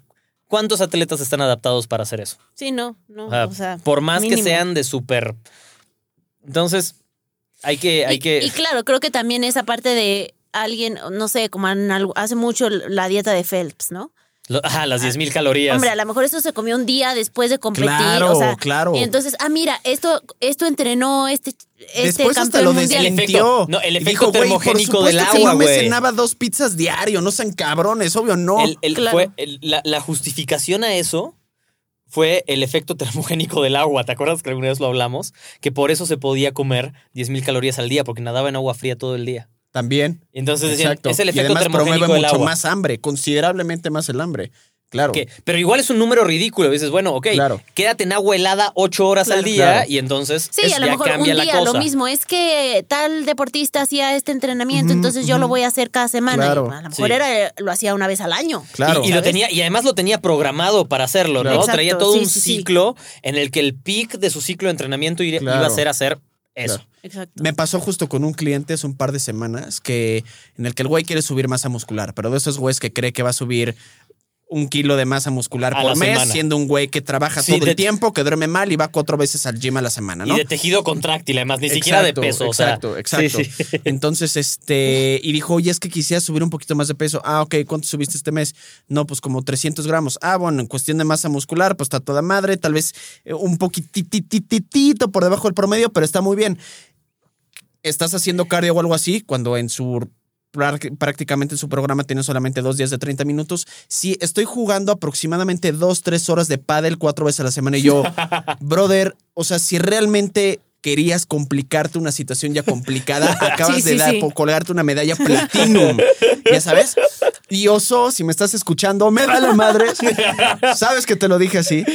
¿Cuántos atletas están adaptados para hacer eso? Sí, no, no. O sea, o sea, por más mínimo que sean de súper. Entonces, hay que, hay y, que. Y claro, creo que también esa parte de alguien, no sé, como en algo, hace mucho la dieta de Phelps, ¿no? Ah, las diez mil calorías. Hombre, a lo mejor eso se comió un día después de competir. Claro, o sea, claro. Y entonces, ah, mira, esto, esto entrenó este, este después campeón hasta lo mundial. El efecto, no, el efecto dijo, termogénico del agua, güey. Por supuesto que yo me cenaba dos pizzas diario, no sean cabrones, obvio no. El, el, claro. fue, el, la, la justificación a eso fue el efecto termogénico del agua. ¿Te acuerdas que alguna vez lo hablamos? Que por eso se podía comer diez mil calorías al día, porque nadaba en agua fría todo el día. También. Entonces, decían, es el efecto termogénico del agua. Y además promueve mucho más hambre, considerablemente más el hambre. Claro. Okay. Pero igual es un número ridículo. Dices, bueno, ok, claro, quédate en agua helada ocho horas, claro, al día, claro, y entonces sí, es, a lo ya mejor cambia un día la cosa. Lo mismo, es que tal deportista hacía este entrenamiento, mm, entonces mm, yo lo voy a hacer cada semana. Claro. A lo mejor sí, era, lo hacía una vez al año. Claro. Y, y, lo tenía, y además lo tenía programado para hacerlo, ¿no? Exacto. Traía todo sí, un sí, ciclo sí. en el que el peak de su ciclo de entrenamiento iba, claro, a ser hacer eso. Claro. Exacto. Me pasó justo con un cliente hace un par de semanas que en el que el güey quiere subir masa muscular, pero de esos güeyes que cree que va a subir un kilo de masa muscular a por mes, semana. Siendo un güey que trabaja sí, todo de... el tiempo, que duerme mal y va cuatro veces al gym a la semana, ¿no? Y de tejido contráctil, además, ni exacto, siquiera de peso. Exacto, o sea... exacto. Sí, sí. Entonces, este... Y dijo, oye, es que quisiera subir un poquito más de peso. Ah, ok, ¿cuánto subiste este mes? No, pues como trescientos gramos. Ah, bueno, en cuestión de masa muscular, pues está toda madre, tal vez un poquitititito por debajo del promedio, pero está muy bien. ¿Estás haciendo cardio o algo así? Cuando en su... prácticamente en su programa tiene solamente dos días de treinta minutos. Sí, estoy jugando aproximadamente dos, tres horas de pádel cuatro veces a la semana. Y yo, brother, o sea, si realmente querías complicarte una situación ya complicada, acabas sí, de sí, dar, sí. colgarte una medalla platinum. Ya sabes. Y oso, si me estás escuchando, me da la madre. Sabes que te lo dije así.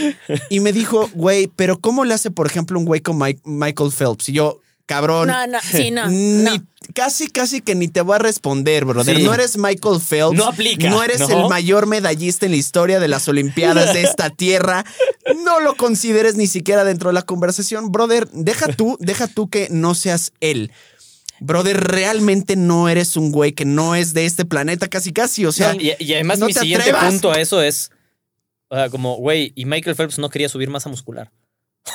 Y me dijo, güey, pero ¿cómo le hace, por ejemplo, un güey con Mike, Michael Phelps? Y yo, cabrón. No, no, sí, no. Ni, no. Casi, casi que ni te voy a responder, brother. Sí. No eres Michael Phelps. No aplica. No eres ¿no? el mayor medallista en la historia de las Olimpiadas de esta tierra. No lo consideres ni siquiera dentro de la conversación. Brother, deja tú, deja tú que no seas él. Brother, realmente no eres un güey que no es de este planeta, casi, casi. O sea, no, y, y además no mi siguiente atrevas. punto a eso es, o sea, como, güey, y Michael Phelps no quería subir masa muscular.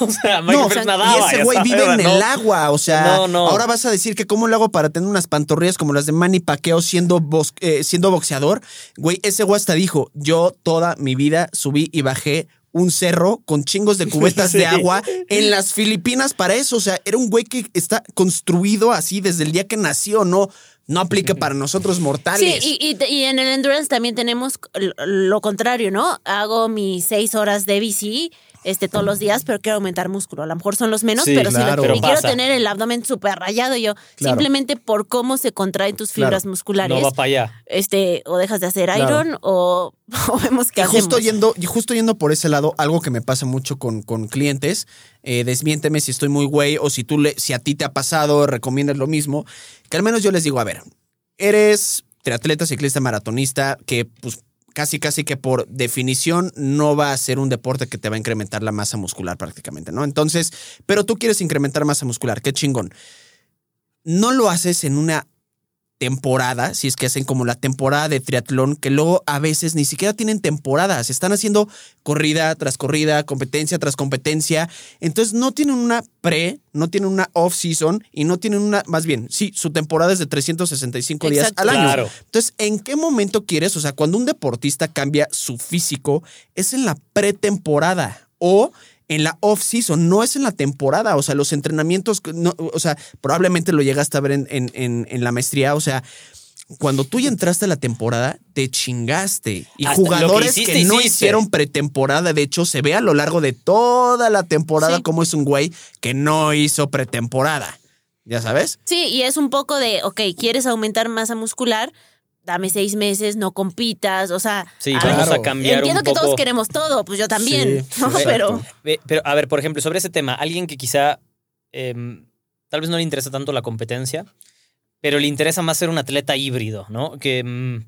O sea, Michael no, o sea, nadaba, y ese güey vive en no. el agua. O sea, no, no. ahora vas a decir que cómo lo hago para tener unas pantorrillas como las de Manny Pacquiao siendo, bos- eh, siendo boxeador. Güey, ese güey hasta dijo, yo toda mi vida subí y bajé un cerro con chingos de cubetas sí. de agua en las Filipinas para eso. O sea, era un güey que está construido así desde el día que nació, ¿no? No aplica para nosotros mortales. Sí, y, y, y en el endurance también tenemos lo contrario, ¿no? Hago mis seis horas de bici este todos los días, pero quiero aumentar músculo. A lo mejor son los menos, sí, pero claro, sí los, pero quiero tener el abdomen súper rayado. Yo claro. simplemente por cómo se contraen tus fibras claro. musculares. No va para allá. Este, o dejas de hacer claro. iron o, o vemos qué hacemos. Justo yendo, justo yendo por ese lado, algo que me pasa mucho con, con clientes, eh, desmiénteme si estoy muy güey o si, tú le, si a ti te ha pasado, recomiendas lo mismo, que al menos yo les digo, a ver, eres triatleta, ciclista, maratonista, que pues casi, casi que por definición no va a ser un deporte que te va a incrementar la masa muscular prácticamente, ¿no? Entonces, pero tú quieres incrementar masa muscular, qué chingón. No lo haces en una temporada, si es que hacen como la temporada de triatlón, que luego a veces ni siquiera tienen temporadas, están haciendo corrida tras corrida, competencia tras competencia, entonces no tienen una pre, no tienen una off-season y no tienen una, más bien, sí, su temporada es de trescientos sesenta y cinco exacto. días al año. Claro. Entonces, ¿en qué momento quieres? O sea, cuando un deportista cambia su físico, es en la pretemporada o en la off-season, no es en la temporada. O sea, los entrenamientos, no, o sea, probablemente lo llegaste a ver en, en, en, en la maestría. O sea, cuando tú ya entraste a la temporada, te chingaste. Y hasta jugadores que, hiciste, que no hiciste. hicieron pretemporada, de hecho, se ve a lo largo de toda la temporada sí. cómo es un güey que no hizo pretemporada. ¿Ya sabes? Sí, y es un poco de, ok, ¿quieres aumentar masa muscular? Dame seis meses, no compitas, o sea... Sí, a vamos ver, a cambiar entiendo un que poco. Todos queremos todo, pues yo también, sí, ¿no? Pero... Pero, a ver, por ejemplo, sobre ese tema, alguien que quizá eh, tal vez no le interesa tanto la competencia, pero le interesa más ser un atleta híbrido, ¿no? Que, mmm,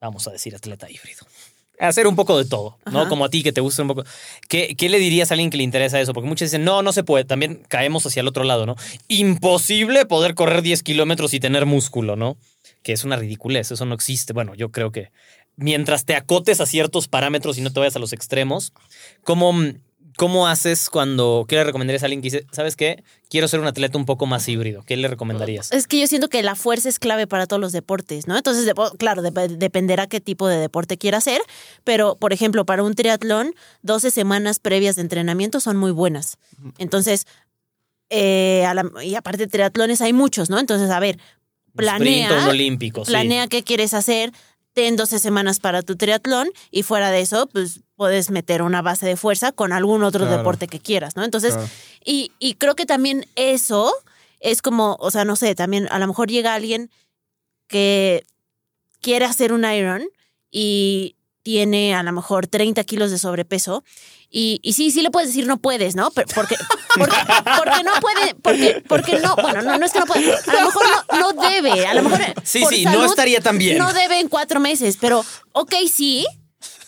vamos a decir atleta híbrido. Hacer un poco de todo, ¿no? Ajá. Como a ti, que te gusta un poco. ¿Qué, ¿Qué le dirías a alguien que le interesa eso? Porque muchos dicen, no, no se puede. También caemos hacia el otro lado, ¿no? Imposible poder correr diez kilómetros y tener músculo, ¿no? Que es una ridiculez, eso no existe. Bueno, yo creo que mientras te acotes a ciertos parámetros y no te vayas a los extremos, ¿cómo, cómo haces cuando... ¿Qué le recomendarías a alguien que dice, ¿sabes qué? Quiero ser un atleta un poco más híbrido. ¿Qué le recomendarías? Es que yo siento que la fuerza es clave para todos los deportes, ¿no? Entonces, de, claro, de, dependerá qué tipo de deporte quiera hacer, pero, por ejemplo, para un triatlón, doce semanas previas de entrenamiento son muy buenas. Entonces, eh, a la, y aparte de triatlones hay muchos, ¿no? Entonces, a ver... Planea, olímpico, planea sí. qué quieres hacer, ten doce semanas para tu triatlón y fuera de eso, pues puedes meter una base de fuerza con algún otro claro. deporte que quieras, ¿no? Entonces, claro. y, y creo que también eso es como, o sea, no sé, también a lo mejor llega alguien que quiere hacer un Iron y tiene a lo mejor treinta kilos de sobrepeso. Y, y sí, sí le puedes decir no puedes, ¿no? Pero porque, porque, porque no puede, porque, porque no, bueno, no, no es que no puede, a lo mejor no, no debe, a lo mejor sí, por sí, salud, no estaría tan bien. No debe en cuatro meses, pero ok, sí,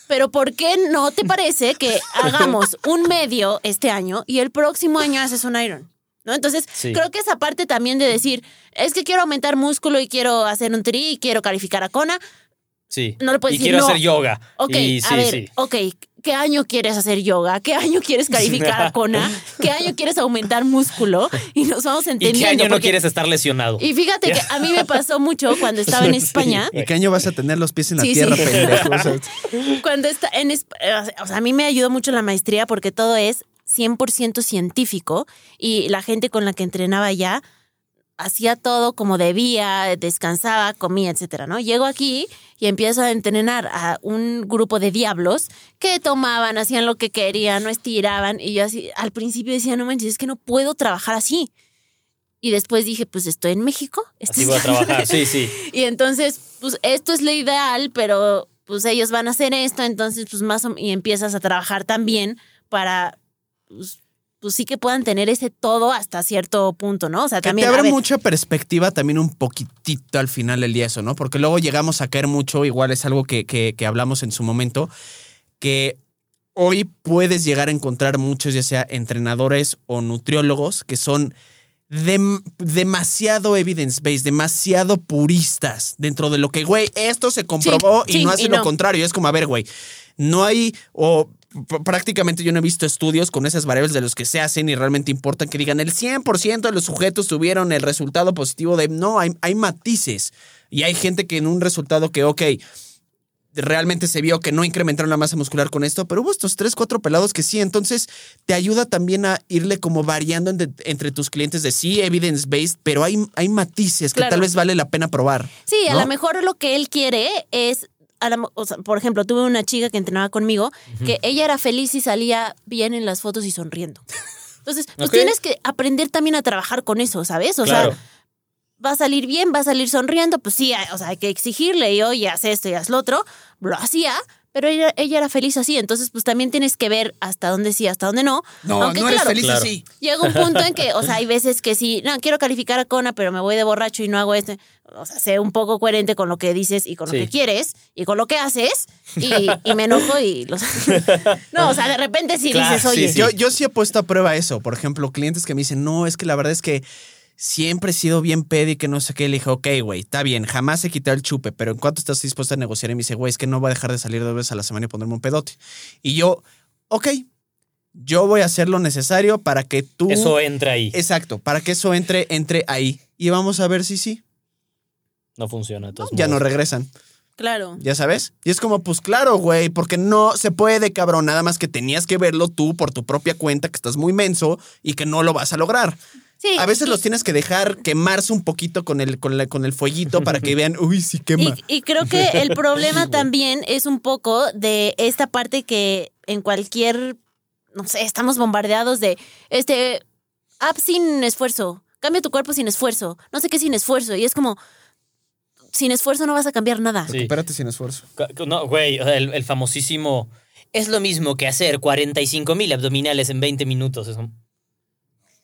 pero ¿por qué no te parece que hagamos un medio este año y el próximo año haces un Iron? ¿No? Entonces, sí. creo que esa parte también de decir, es que quiero aumentar músculo y quiero hacer un tri y quiero calificar a Kona. Sí. No le puedes y decir, quiero no. hacer yoga. Ok, y sí, a ver, sí. ok. ¿Qué año quieres hacer yoga? ¿Qué año quieres calificar a Kona? ¿Qué año quieres aumentar músculo? Y nos vamos entendiendo. ¿Y qué año porque... no quieres estar lesionado? Y fíjate yeah. que a mí me pasó mucho cuando estaba en España. ¿Y qué año vas a tener los pies en la sí, tierra, sí. pendejo? O sea, cuando está en España, o sea, a mí me ayudó mucho la maestría porque todo es cien por ciento científico y la gente con la que entrenaba ya hacía todo como debía, descansaba, comía, etcétera, ¿no? Llego aquí y empiezo a entrenar a un grupo de diablos que tomaban, hacían lo que querían, no estiraban. Y yo así, al principio decía, no manches, es que no puedo trabajar así. Y después dije, pues estoy en México. Así voy a trabajar, sí, sí. Y entonces, pues esto es lo ideal, pero pues ellos van a hacer esto. Entonces, pues más o menos, y empiezas a trabajar también para... Pues, pues sí que puedan tener ese todo hasta cierto punto, ¿no? O sea, que también te abre a ver... mucha perspectiva también un poquitito al final del día eso, ¿no? Porque luego llegamos a caer mucho, igual es algo que, que, que hablamos en su momento, que hoy puedes llegar a encontrar muchos, ya sea entrenadores o nutriólogos, que son de, demasiado evidence-based, demasiado puristas dentro de lo que, güey, esto se comprobó sí, y sí, no hace y no. lo contrario. Es como, a ver, güey, no hay... o prácticamente yo no he visto estudios con esas variables de los que se hacen y realmente importan que digan el cien por ciento de los sujetos tuvieron el resultado positivo de... No, hay, hay matices y hay gente que en un resultado que, ok, realmente se vio que no incrementaron la masa muscular con esto, pero hubo estos tres, cuatro pelados que sí. Entonces te ayuda también a irle como variando entre, entre tus clientes de sí, evidence-based, pero hay, hay matices que claro. tal vez vale la pena probar. Sí, ¿no? A lo mejor lo que él quiere es... A la, o sea, por ejemplo, tuve una chica que entrenaba conmigo uh-huh. que ella era feliz y salía bien en las fotos y sonriendo. Entonces, pues okay. tienes que aprender también a trabajar con eso, ¿sabes? O claro. sea, va a salir bien, va a salir sonriendo, pues sí, o sea, hay que exigirle y oye, haz esto y haz lo otro. Lo hacía, pero ella, ella era feliz así. Entonces, pues también tienes que ver hasta dónde sí, hasta dónde no. No, aunque, no eres claro, feliz claro. así. Llega un punto en que, o sea, hay veces que sí, no, quiero calificar a Kona, pero me voy de borracho y no hago esto. O sea, sé un poco coherente con lo que dices y con sí. lo que quieres y con lo que haces y, y me enojo y los... No, o sea, de repente sí claro, dices, oye... Sí, sí. Yo, yo sí he puesto a prueba eso. Por ejemplo, clientes que me dicen, no, es que la verdad es que siempre he sido bien pedi que no sé qué. Le dije, ok, güey, está bien, jamás he quitado el chupe, pero ¿en cuánto estás dispuesta a negociar? Y me dice, güey, es que no voy a dejar de salir dos veces a la semana y ponerme un pedote. Y yo, ok... Yo voy a hacer lo necesario para que tú... Eso entre ahí. Exacto, para que eso entre, entre ahí. Y vamos a ver si sí. No funciona. No, ya no regresan. Claro. ¿Ya sabes? Y es como, pues claro, güey, porque no se puede, cabrón. Nada más que tenías que verlo tú por tu propia cuenta, que estás muy menso y que no lo vas a lograr. Sí, a veces y, los tienes que dejar quemarse un poquito con el, con la, con el fueguito para que vean, uy, sí quema. Y, y creo que el problema también es un poco de esta parte que en cualquier... No sé, estamos bombardeados de este app sin esfuerzo, cambia tu cuerpo sin esfuerzo, no sé qué sin esfuerzo. Y es como, sin esfuerzo no vas a cambiar nada. Sí. Recupérate sin esfuerzo. No, güey, el, el famosísimo, es lo mismo que hacer cuarenta y cinco mil abdominales en veinte minutos. Eso.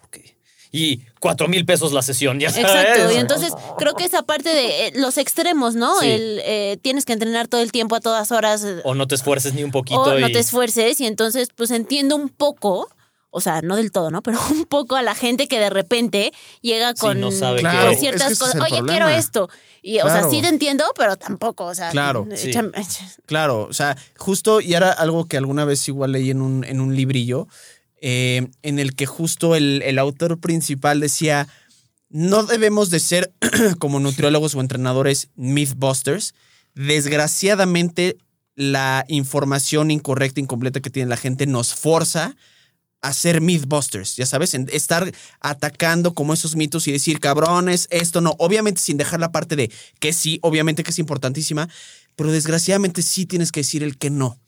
Okay. Y cuatro mil pesos la sesión, ya sabes. Exacto, y entonces creo que esa parte de eh, los extremos, ¿no? Sí. El, eh, tienes que entrenar todo el tiempo a todas horas. O no te esfuerces ni un poquito. O y... no te esfuerces y entonces pues entiendo un poco... O sea, no del todo, ¿no? Pero un poco a la gente que de repente llega con, sí, no sabe claro, con ciertas es que cosas. Oye, problema. Quiero esto. Y, claro. o sea, sí te entiendo, pero tampoco, o sea. Claro, sí. Claro, o sea, justo, y era algo que alguna vez igual leí en un, en un librillo, eh, en el que justo el, el autor principal decía, no debemos de ser, como nutriólogos o entrenadores, mythbusters. Desgraciadamente, la información incorrecta, incompleta que tiene la gente nos forza hacer mythbusters, ya sabes, en estar atacando como esos mitos y decir, cabrones, esto no, obviamente sin dejar la parte de que sí, obviamente que es importantísima, pero desgraciadamente sí tienes que decir el que no,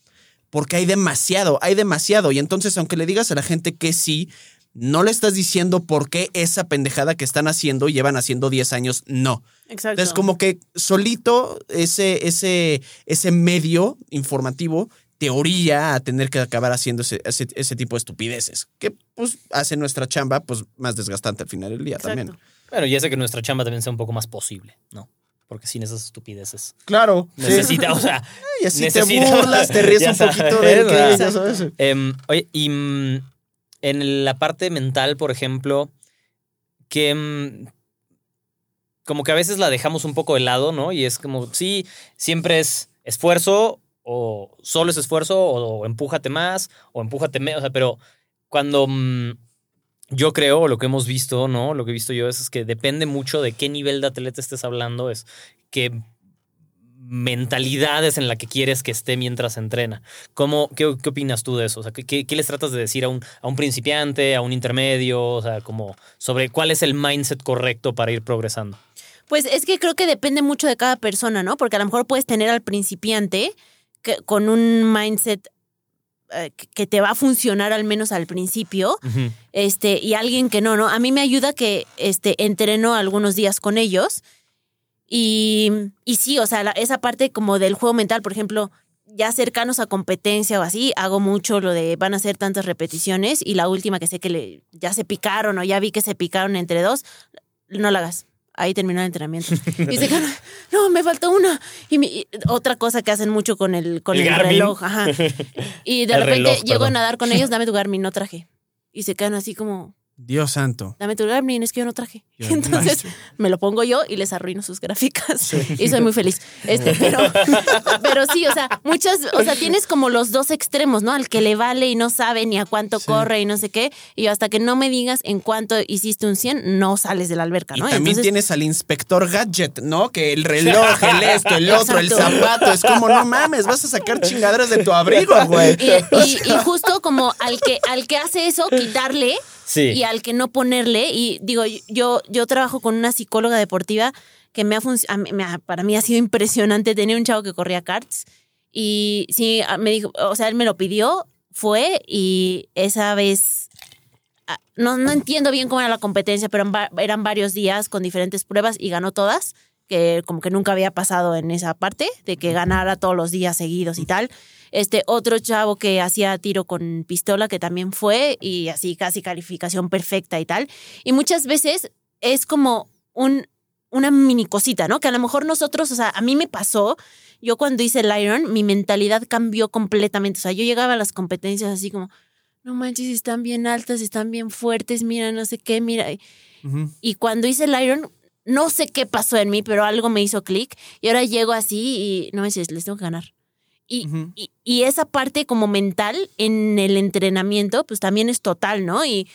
porque hay demasiado, hay demasiado, y entonces aunque le digas a la gente que sí, no le estás diciendo por qué esa pendejada que están haciendo y llevan haciendo diez años, no. Exacto. Entonces como que solito ese, ese, ese medio informativo teoría a tener que acabar haciendo ese, ese, ese tipo de estupideces que pues hace nuestra chamba pues más desgastante al final del día. Exacto. También. Bueno, y hace que nuestra chamba también sea un poco más posible, ¿no? Porque sin esas estupideces. Claro. Necesita, sí. o sea... Y así necesita, te burlas, te ríes un sabes, poquito de que, ya sabes. Um, oye, y um, en la parte mental, por ejemplo, que... Um, como que a veces la dejamos un poco de lado, ¿no? Y es como, sí, siempre es esfuerzo o solo es esfuerzo o, o empújate más o empújate menos. O sea, pero cuando mmm, yo creo, lo que hemos visto, ¿no? Lo que he visto yo es, es que depende mucho de qué nivel de atleta estés hablando, es que mentalidades en la que quieres que esté mientras entrena. ¿Cómo, qué, qué opinas tú de eso? O sea, ¿qué, qué les tratas de decir a un, a un principiante, a un intermedio? O sea, como sobre cuál es el mindset correcto para ir progresando. Pues es que creo que depende mucho de cada persona, ¿no? Porque a lo mejor puedes tener al principiante que, con un mindset eh, que te va a funcionar al menos al principio, uh-huh. este, y alguien que no, ¿no? A mí me ayuda que este, entreno algunos días con ellos. Y, y sí, o sea, la, esa parte como del juego mental, por ejemplo, ya cercanos a competencia o así, hago mucho lo de van a hacer tantas repeticiones y la última que sé que le, ya se picaron o ya vi que se picaron entre dos, no la hagas. Ahí terminó el entrenamiento. Y se quedan, no, me faltó una. Y, mi, y otra cosa que hacen mucho con el, con el, el reloj. Ajá. Y de el repente reloj, llego a nadar con ellos, dame tu Garmin, no traje. Y se quedan así como... Dios santo. Dame tu Garmin, es que yo no traje. Yo Entonces no me lo pongo yo y les arruino sus gráficas. Sí. Y soy muy feliz. Este, pero, pero sí, o sea, muchas, o sea, tienes como los dos extremos, ¿no? Al que le vale y no sabe ni a cuánto sí. corre y no sé qué. Y hasta que no me digas en cuánto hiciste un cien, no sales de la alberca, ¿no? Y también Entonces, tienes al inspector gadget, ¿no? Que el reloj, el esto, el otro, exacto. el zapato. Es como, no mames, vas a sacar chingaderas de tu abrigo, güey. Y, y, y justo como al que, al que hace eso, quitarle... Sí. Y al que no ponerle, y digo, yo, yo trabajo con una psicóloga deportiva que me ha, func- a, me ha para mí ha sido impresionante. Tenía un chavo que corría karts y sí, me dijo, o sea, él me lo pidió, fue y esa vez, no, no entiendo bien cómo era la competencia, pero eran varios días con diferentes pruebas y ganó todas, que como que nunca había pasado en esa parte, de que ganara todos los días seguidos y tal. Este otro chavo que hacía tiro con pistola que también fue y así casi calificación perfecta y tal. Y muchas veces es como un, una mini cosita, ¿no? Que a lo mejor nosotros, o sea, a mí me pasó, yo cuando hice el Iron, mi mentalidad cambió completamente. O sea, yo llegaba a las competencias así como, no manches, están bien altas, están bien fuertes, mira, no sé qué, mira. Uh-huh. Y cuando hice el Iron... No sé qué pasó en mí, pero algo me hizo clic y ahora llego así y no me dices, les tengo que ganar. Y, uh-huh. y, y esa parte como mental en el entrenamiento, pues también es total, ¿no? Y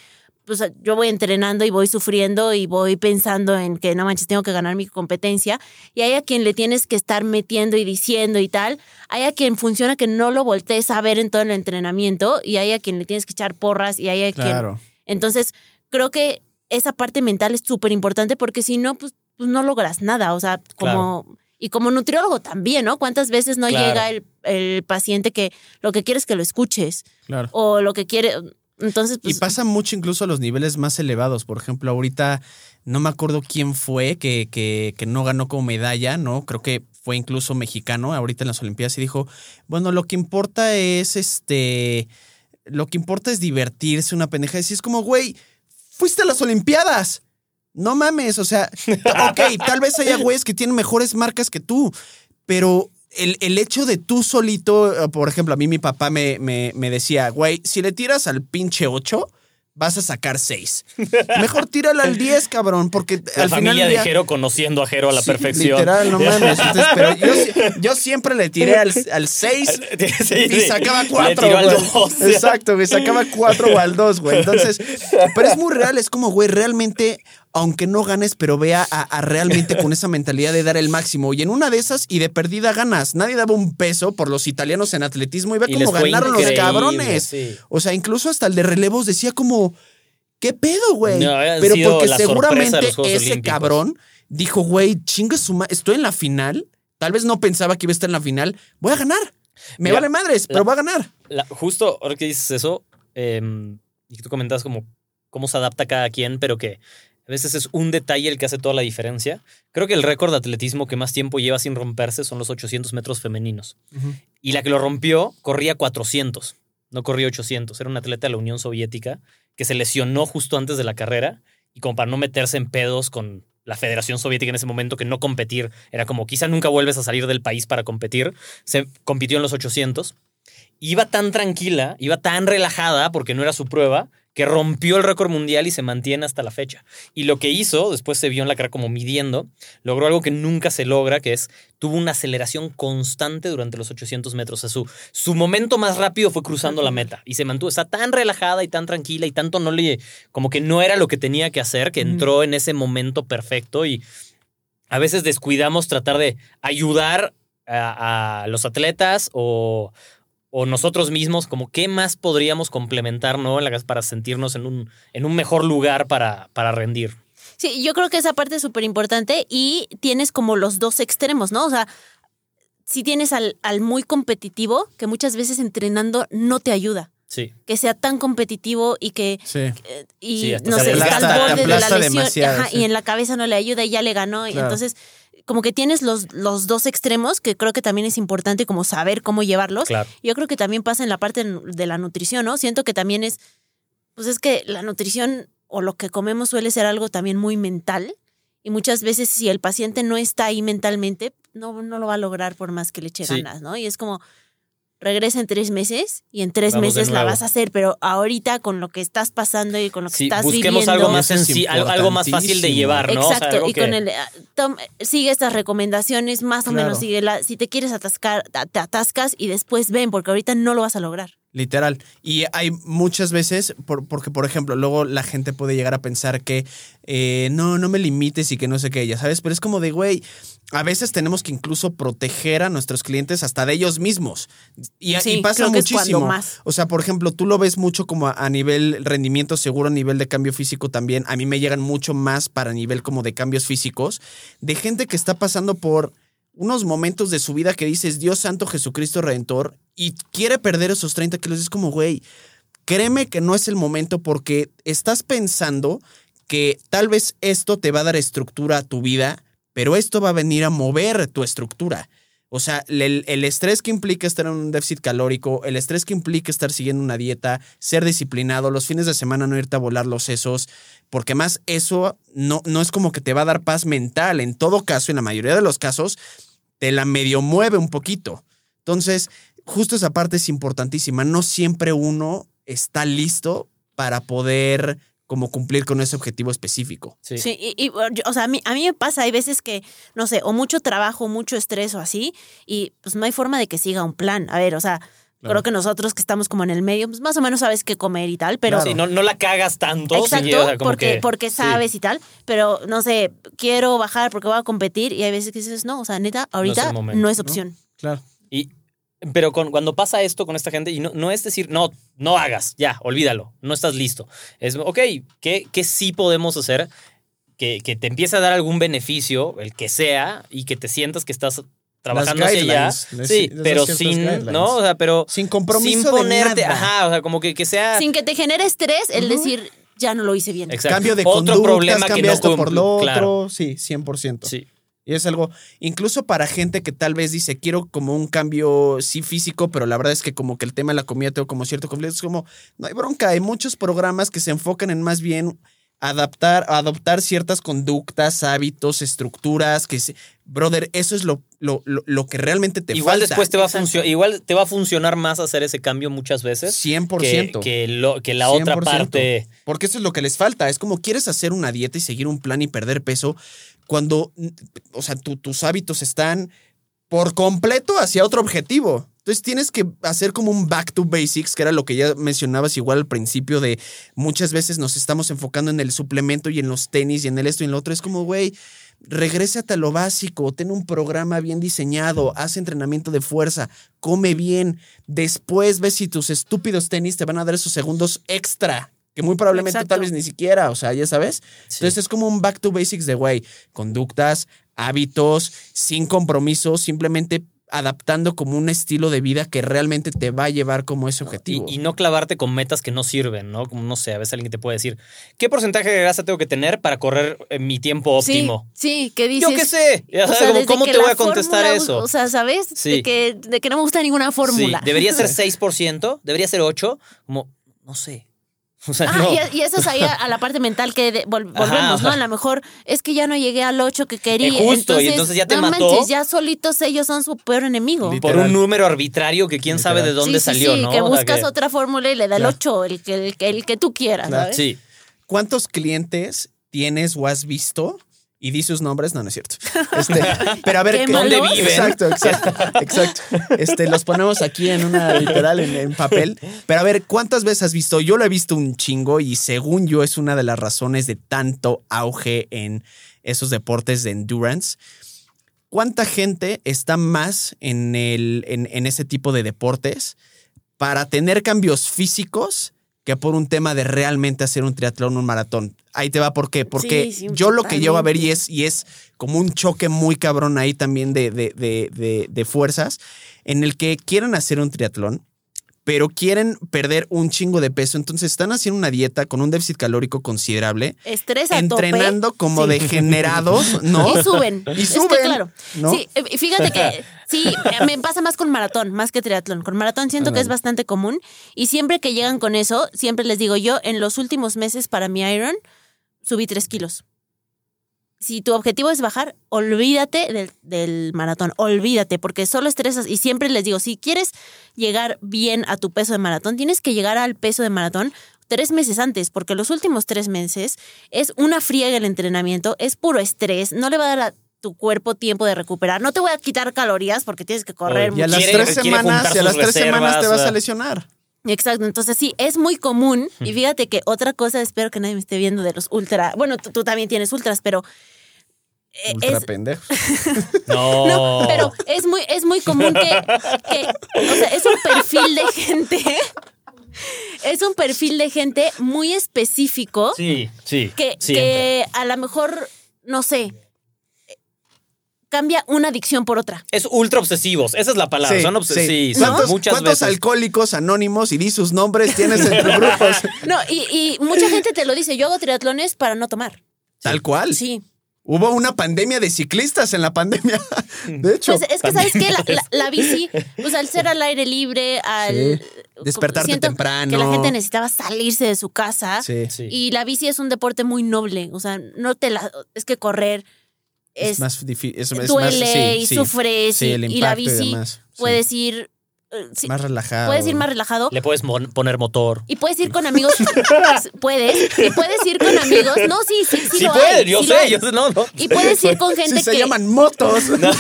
pues yo voy entrenando y voy sufriendo y voy pensando en que no manches, tengo que ganar mi competencia. Y hay a quien le tienes que estar metiendo y diciendo y tal. Hay a quien funciona que no lo voltees a ver en todo el entrenamiento y hay a quien le tienes que echar porras y hay a claro. quien... Entonces, creo que esa parte mental es súper importante porque si no, pues, pues no logras nada. O sea, como claro. y como nutriólogo también, ¿no? ¿Cuántas veces no claro. llega el, el paciente que lo que quiere es que lo escuches? Claro. O lo que quiere... Entonces, pues, y pasa mucho incluso a los niveles más elevados. Por ejemplo, ahorita no me acuerdo quién fue que, que, que no ganó como medalla, ¿no? Creo que fue incluso mexicano ahorita en las Olimpiadas y dijo, bueno, lo que importa es este... Lo que importa es divertirse, una pendeja. Y es como, güey... Fuiste a las Olimpiadas. No mames, o sea, ok, tal vez haya güeyes que tienen mejores marcas que tú, pero el, el hecho de tú solito, por ejemplo, a mí mi papá me, me, me decía, güey, si le tiras al pinche ocho, vas a sacar seis. Mejor tírale al diez, cabrón, porque la al familia final día, de Jero conociendo a Jero a la sí, perfección. Literal, no mames. Entonces, pero yo, yo siempre le tiré al, al seis sí, y sacaba cuatro. Le tiró al dos. Exacto, me sacaba cuatro o al dos, güey. Entonces, pero es muy real, es como, güey, realmente, aunque no ganes, pero vea a, a realmente con esa mentalidad de dar el máximo. Y en una de esas, y de perdida ganas. Nadie daba un peso por los italianos en atletismo y ve cómo ganaron los cabrones. Sí. O sea, incluso hasta el de relevos decía como, ¿qué pedo, güey? No, pero porque seguramente ese Olímpicos. Cabrón dijo, güey, chinga su madre, estoy en la final. Tal vez no pensaba que iba a estar en la final. Voy a ganar. Me Mira, vale madres, la, pero voy a ganar. La, justo ahora que dices eso, eh, y tú comentabas como cómo se adapta cada quien, pero que a veces es un detalle el que hace toda la diferencia. Creo que el récord de atletismo que más tiempo lleva sin romperse son los ochocientos metros femeninos. Uh-huh. Y la que lo rompió corría cuatrocientos, no corría ochocientos. Era una atleta de la Unión Soviética que se lesionó justo antes de la carrera y como para no meterse en pedos con la Federación Soviética en ese momento, que no competir era como quizá nunca vuelves a salir del país para competir. Se compitió en los ochocientos. Iba tan tranquila, iba tan relajada porque no era su prueba que rompió el récord mundial y se mantiene hasta la fecha. Y lo que hizo, después se vio en la carrera como midiendo, logró algo que nunca se logra, que es, tuvo una aceleración constante durante los ochocientos metros. O sea, su, su momento más rápido fue cruzando la meta y se mantuvo. Está tan relajada y tan tranquila y tanto no le... Como que no era lo que tenía que hacer, que entró en ese momento perfecto. Y a veces descuidamos tratar de ayudar a, a los atletas o... o nosotros mismos, como qué más podríamos complementar, ¿no? Para sentirnos en un, en un mejor lugar para, para rendir. Sí, yo creo que esa parte es súper importante y tienes como los dos extremos, ¿no? O sea, si tienes al, al muy competitivo, que muchas veces entrenando no te ayuda. Sí. Que sea tan competitivo y que... Sí. que y sí, no sé, está al borde de la lesión. Ajá, sí. Y en la cabeza no le ayuda y ya le ganó. Claro. Y entonces... Como que tienes los, los dos extremos, que creo que también es importante como saber cómo llevarlos. Claro. Yo creo que también pasa en la parte de la nutrición, ¿no? Siento que también es, pues es que la nutrición o lo que comemos suele ser algo también muy mental. Y muchas veces si el paciente no está ahí mentalmente, no, no lo va a lograr por más que le eche sí. ganas, ¿no? Y es como, regresa en tres meses y en tres Vamos meses la vas a hacer, pero ahorita con lo que estás pasando y con lo que sí, estás viviendo... Sí, busquemos algo más sencillo, algo más fácil de llevar, ¿no? Exacto, o sea, algo y que... con el... Tom, sigue estas recomendaciones, más claro. o menos sigue la... Si te quieres atascar, te atascas y después ven, porque ahorita no lo vas a lograr. Literal. Y hay muchas veces, por, porque por ejemplo, luego la gente puede llegar a pensar que eh, no, no me limites y que no sé qué, ya sabes, pero es como de, güey... A veces tenemos que incluso proteger a nuestros clientes hasta de ellos mismos. Y, sí, y pasa muchísimo. O sea, por ejemplo, tú lo ves mucho como a nivel rendimiento seguro, a nivel de cambio físico también. A mí me llegan mucho más para nivel como de cambios físicos. De gente que está pasando por unos momentos de su vida que dices, Dios santo Jesucristo Redentor, y quiere perder esos treinta kilos. Es como, güey, créeme que no es el momento porque estás pensando que tal vez esto te va a dar estructura a tu vida, pero esto va a venir a mover tu estructura. O sea, el, el estrés que implica estar en un déficit calórico, el estrés que implica estar siguiendo una dieta, ser disciplinado, los fines de semana no irte a volar los sesos, porque más eso no, no es como que te va a dar paz mental. En todo caso, en la mayoría de los casos, te la medio mueve un poquito. Entonces, justo esa parte es importantísima. No siempre uno está listo para poder... como cumplir con ese objetivo específico. Sí, sí y, y, o sea, a mí, a mí me pasa, hay veces que, no sé, o mucho trabajo, mucho estrés o así, y pues no hay forma de que siga un plan. A ver, o sea, claro. Creo que nosotros que estamos como en el medio, pues más o menos sabes qué comer y tal, pero... Claro. Sí, no, no la cagas tanto. Exacto, sí, o sea, como porque, que, porque sabes sí. y tal, pero no sé, quiero bajar porque voy a competir, y hay veces que dices, no, o sea, neta, ahorita no es, no es opción. ¿No? Claro. Y... Pero con, cuando pasa esto con esta gente, y no, no es decir, no, no hagas, ya, olvídalo, no estás listo. Es, ok, ¿qué, qué sí podemos hacer? Que, que te empiece a dar algún beneficio, el que sea, y que te sientas que estás trabajando hacia allá. Sí, pero sin, ¿no? O sea, pero sin compromiso. Sin ponerte, de nada. Ajá, o sea, como que, que sea. Sin que te genere estrés el uh-huh. decir, ya no lo hice bien. Exacto. Cambio de otro conductas, cambia no esto por lo claro. otro. Sí, cien por ciento. Sí. Y es algo, incluso para gente que tal vez dice, quiero como un cambio, sí, físico, pero la verdad es que como que el tema de la comida tengo como cierto conflicto. Es como, no hay bronca, hay muchos programas que se enfocan en más bien adaptar, adoptar ciertas conductas, hábitos, estructuras, que se, brother, eso es lo, lo, lo, lo que realmente te igual falta. Después te va a funcio- igual te va a funcionar más hacer ese cambio muchas veces. cien por ciento. Que, que, lo, que la cien por ciento. Otra parte. Porque eso es lo que les falta. Es como, quieres hacer una dieta y seguir un plan y perder peso, cuando, o sea, tu, tus hábitos están por completo hacia otro objetivo. Entonces tienes que hacer como un back to basics, que era lo que ya mencionabas igual al principio, de muchas veces nos estamos enfocando en el suplemento y en los tenis y en el esto y en lo otro. Es como, güey, regrésate a lo básico, ten un programa bien diseñado, haz entrenamiento de fuerza, come bien, después ves si tus estúpidos tenis te van a dar esos segundos extra. Que muy probablemente Exacto. tal vez ni siquiera, o sea, ya sabes. Sí. Entonces es como un back to basics de, güey, conductas, hábitos, sin compromiso, simplemente adaptando como un estilo de vida que realmente te va a llevar como ese objetivo. Y, y no clavarte con metas que no sirven, ¿no? Como, no sé, a veces alguien te puede decir, ¿qué porcentaje de grasa tengo que tener para correr mi tiempo óptimo? Sí, sí, ¿qué dices? Yo qué sé. Ya sabes, sea, ¿cómo te voy a contestar fórmula, eso? O sea, ¿sabes? Sí. De, que, de que no me gusta ninguna fórmula. Sí, debería ser seis por ciento, debería ser ocho por ciento, como, no sé. O sea, ah, no. y, y eso es ahí a, a la parte mental que de, vol, volvemos, ajá, ¿no? A lo mejor es que ya no llegué al ocho que quería. Eh, justo, entonces, y entonces ya te no mató. Manches, ya solitos ellos son su peor enemigo. Literal. Por un número arbitrario que quién Literal. sabe de dónde sí, salió, sí, ¿no? Que buscas o sea, otra fórmula y le da claro. el ocho, el que, el, el que tú quieras, claro. ¿sabes? Sí. ¿Cuántos clientes tienes o has visto? Y di sus nombres, no, no es cierto. Este, pero a ver, ¿dónde viven? Exacto, exacto, exacto. Este, los ponemos aquí en una literal, en, en papel. Pero a ver, ¿cuántas veces has visto? Yo lo he visto un chingo y según yo es una de las razones de tanto auge en esos deportes de endurance. ¿Cuánta gente está más en, el, en, en ese tipo de deportes para tener cambios físicos que por un tema de realmente hacer un triatlón, un maratón? Ahí te va, ¿por qué? Porque sí, sí, yo lo que llevo a ver y es, y es como un choque muy cabrón ahí también de, de, de, de, de fuerzas en el que quieren hacer un triatlón, pero quieren perder un chingo de peso. Entonces están haciendo una dieta con un déficit calórico considerable. Estrés a entrenando tope. Como sí. degenerados, ¿no? Y suben. Y suben. Es que, claro. ¿no? Sí, fíjate que sí, me pasa más con maratón, más que triatlón. Con maratón siento que es bastante común. Y siempre que llegan con eso, siempre les digo yo, en los últimos meses para mi Iron, subí tres kilos. Si tu objetivo es bajar, olvídate del, del maratón, olvídate, porque solo estresas. Y siempre les digo, si quieres llegar bien a tu peso de maratón, tienes que llegar al peso de maratón tres meses antes, porque los últimos tres meses es una friega el entrenamiento, es puro estrés, no le va a dar a tu cuerpo tiempo de recuperar. No te voy a quitar calorías porque tienes que correr mucho. Y a las tres semanas, y a las tres semanas te vas a lesionar. Exacto, entonces sí, es muy común. Y fíjate que otra cosa, espero que nadie me esté viendo de los ultra. Bueno, tú, tú también tienes ultras, pero ultra es... pendejo. No. No, pero es muy, es muy común que, que, o sea, es un perfil de gente, es un perfil de gente muy específico. Sí, sí. Que, que a lo mejor, no sé, cambia una adicción por otra. Es ultra obsesivos, esa es la palabra. Sí, son obsesivos. Sí. Sí, ¿Cuántos, muchas ¿cuántos veces? Alcohólicos anónimos y di sus nombres tienes en tus grupos? No, y, y mucha gente te lo dice, yo hago triatlones para no tomar. Tal cual. Sí. Hubo una pandemia de ciclistas en la pandemia. De hecho. Pues es que, ¿sabes qué? La, la, la bici, pues al ser al aire libre, al... Sí. Despertarte temprano. Que la gente necesitaba salirse de su casa. Sí, sí. Y la bici es un deporte muy noble. O sea, no te la... Es que correr... Es, es más difícil. Es, duele es más, sí, y sí, sufres. Sí, el impacto y la bici y demás, puedes sí. ir... Sí, más relajado. Puedes ir más relajado. Le puedes mon- poner motor. Y puedes ir con amigos. Puedes. Y puedes ir con amigos. No, sí, sí, sí. Sí, lo puedes, hay, yo sí sé, yo sé, no, no. Y puedes ir con gente sí, que. Se llaman motos. No,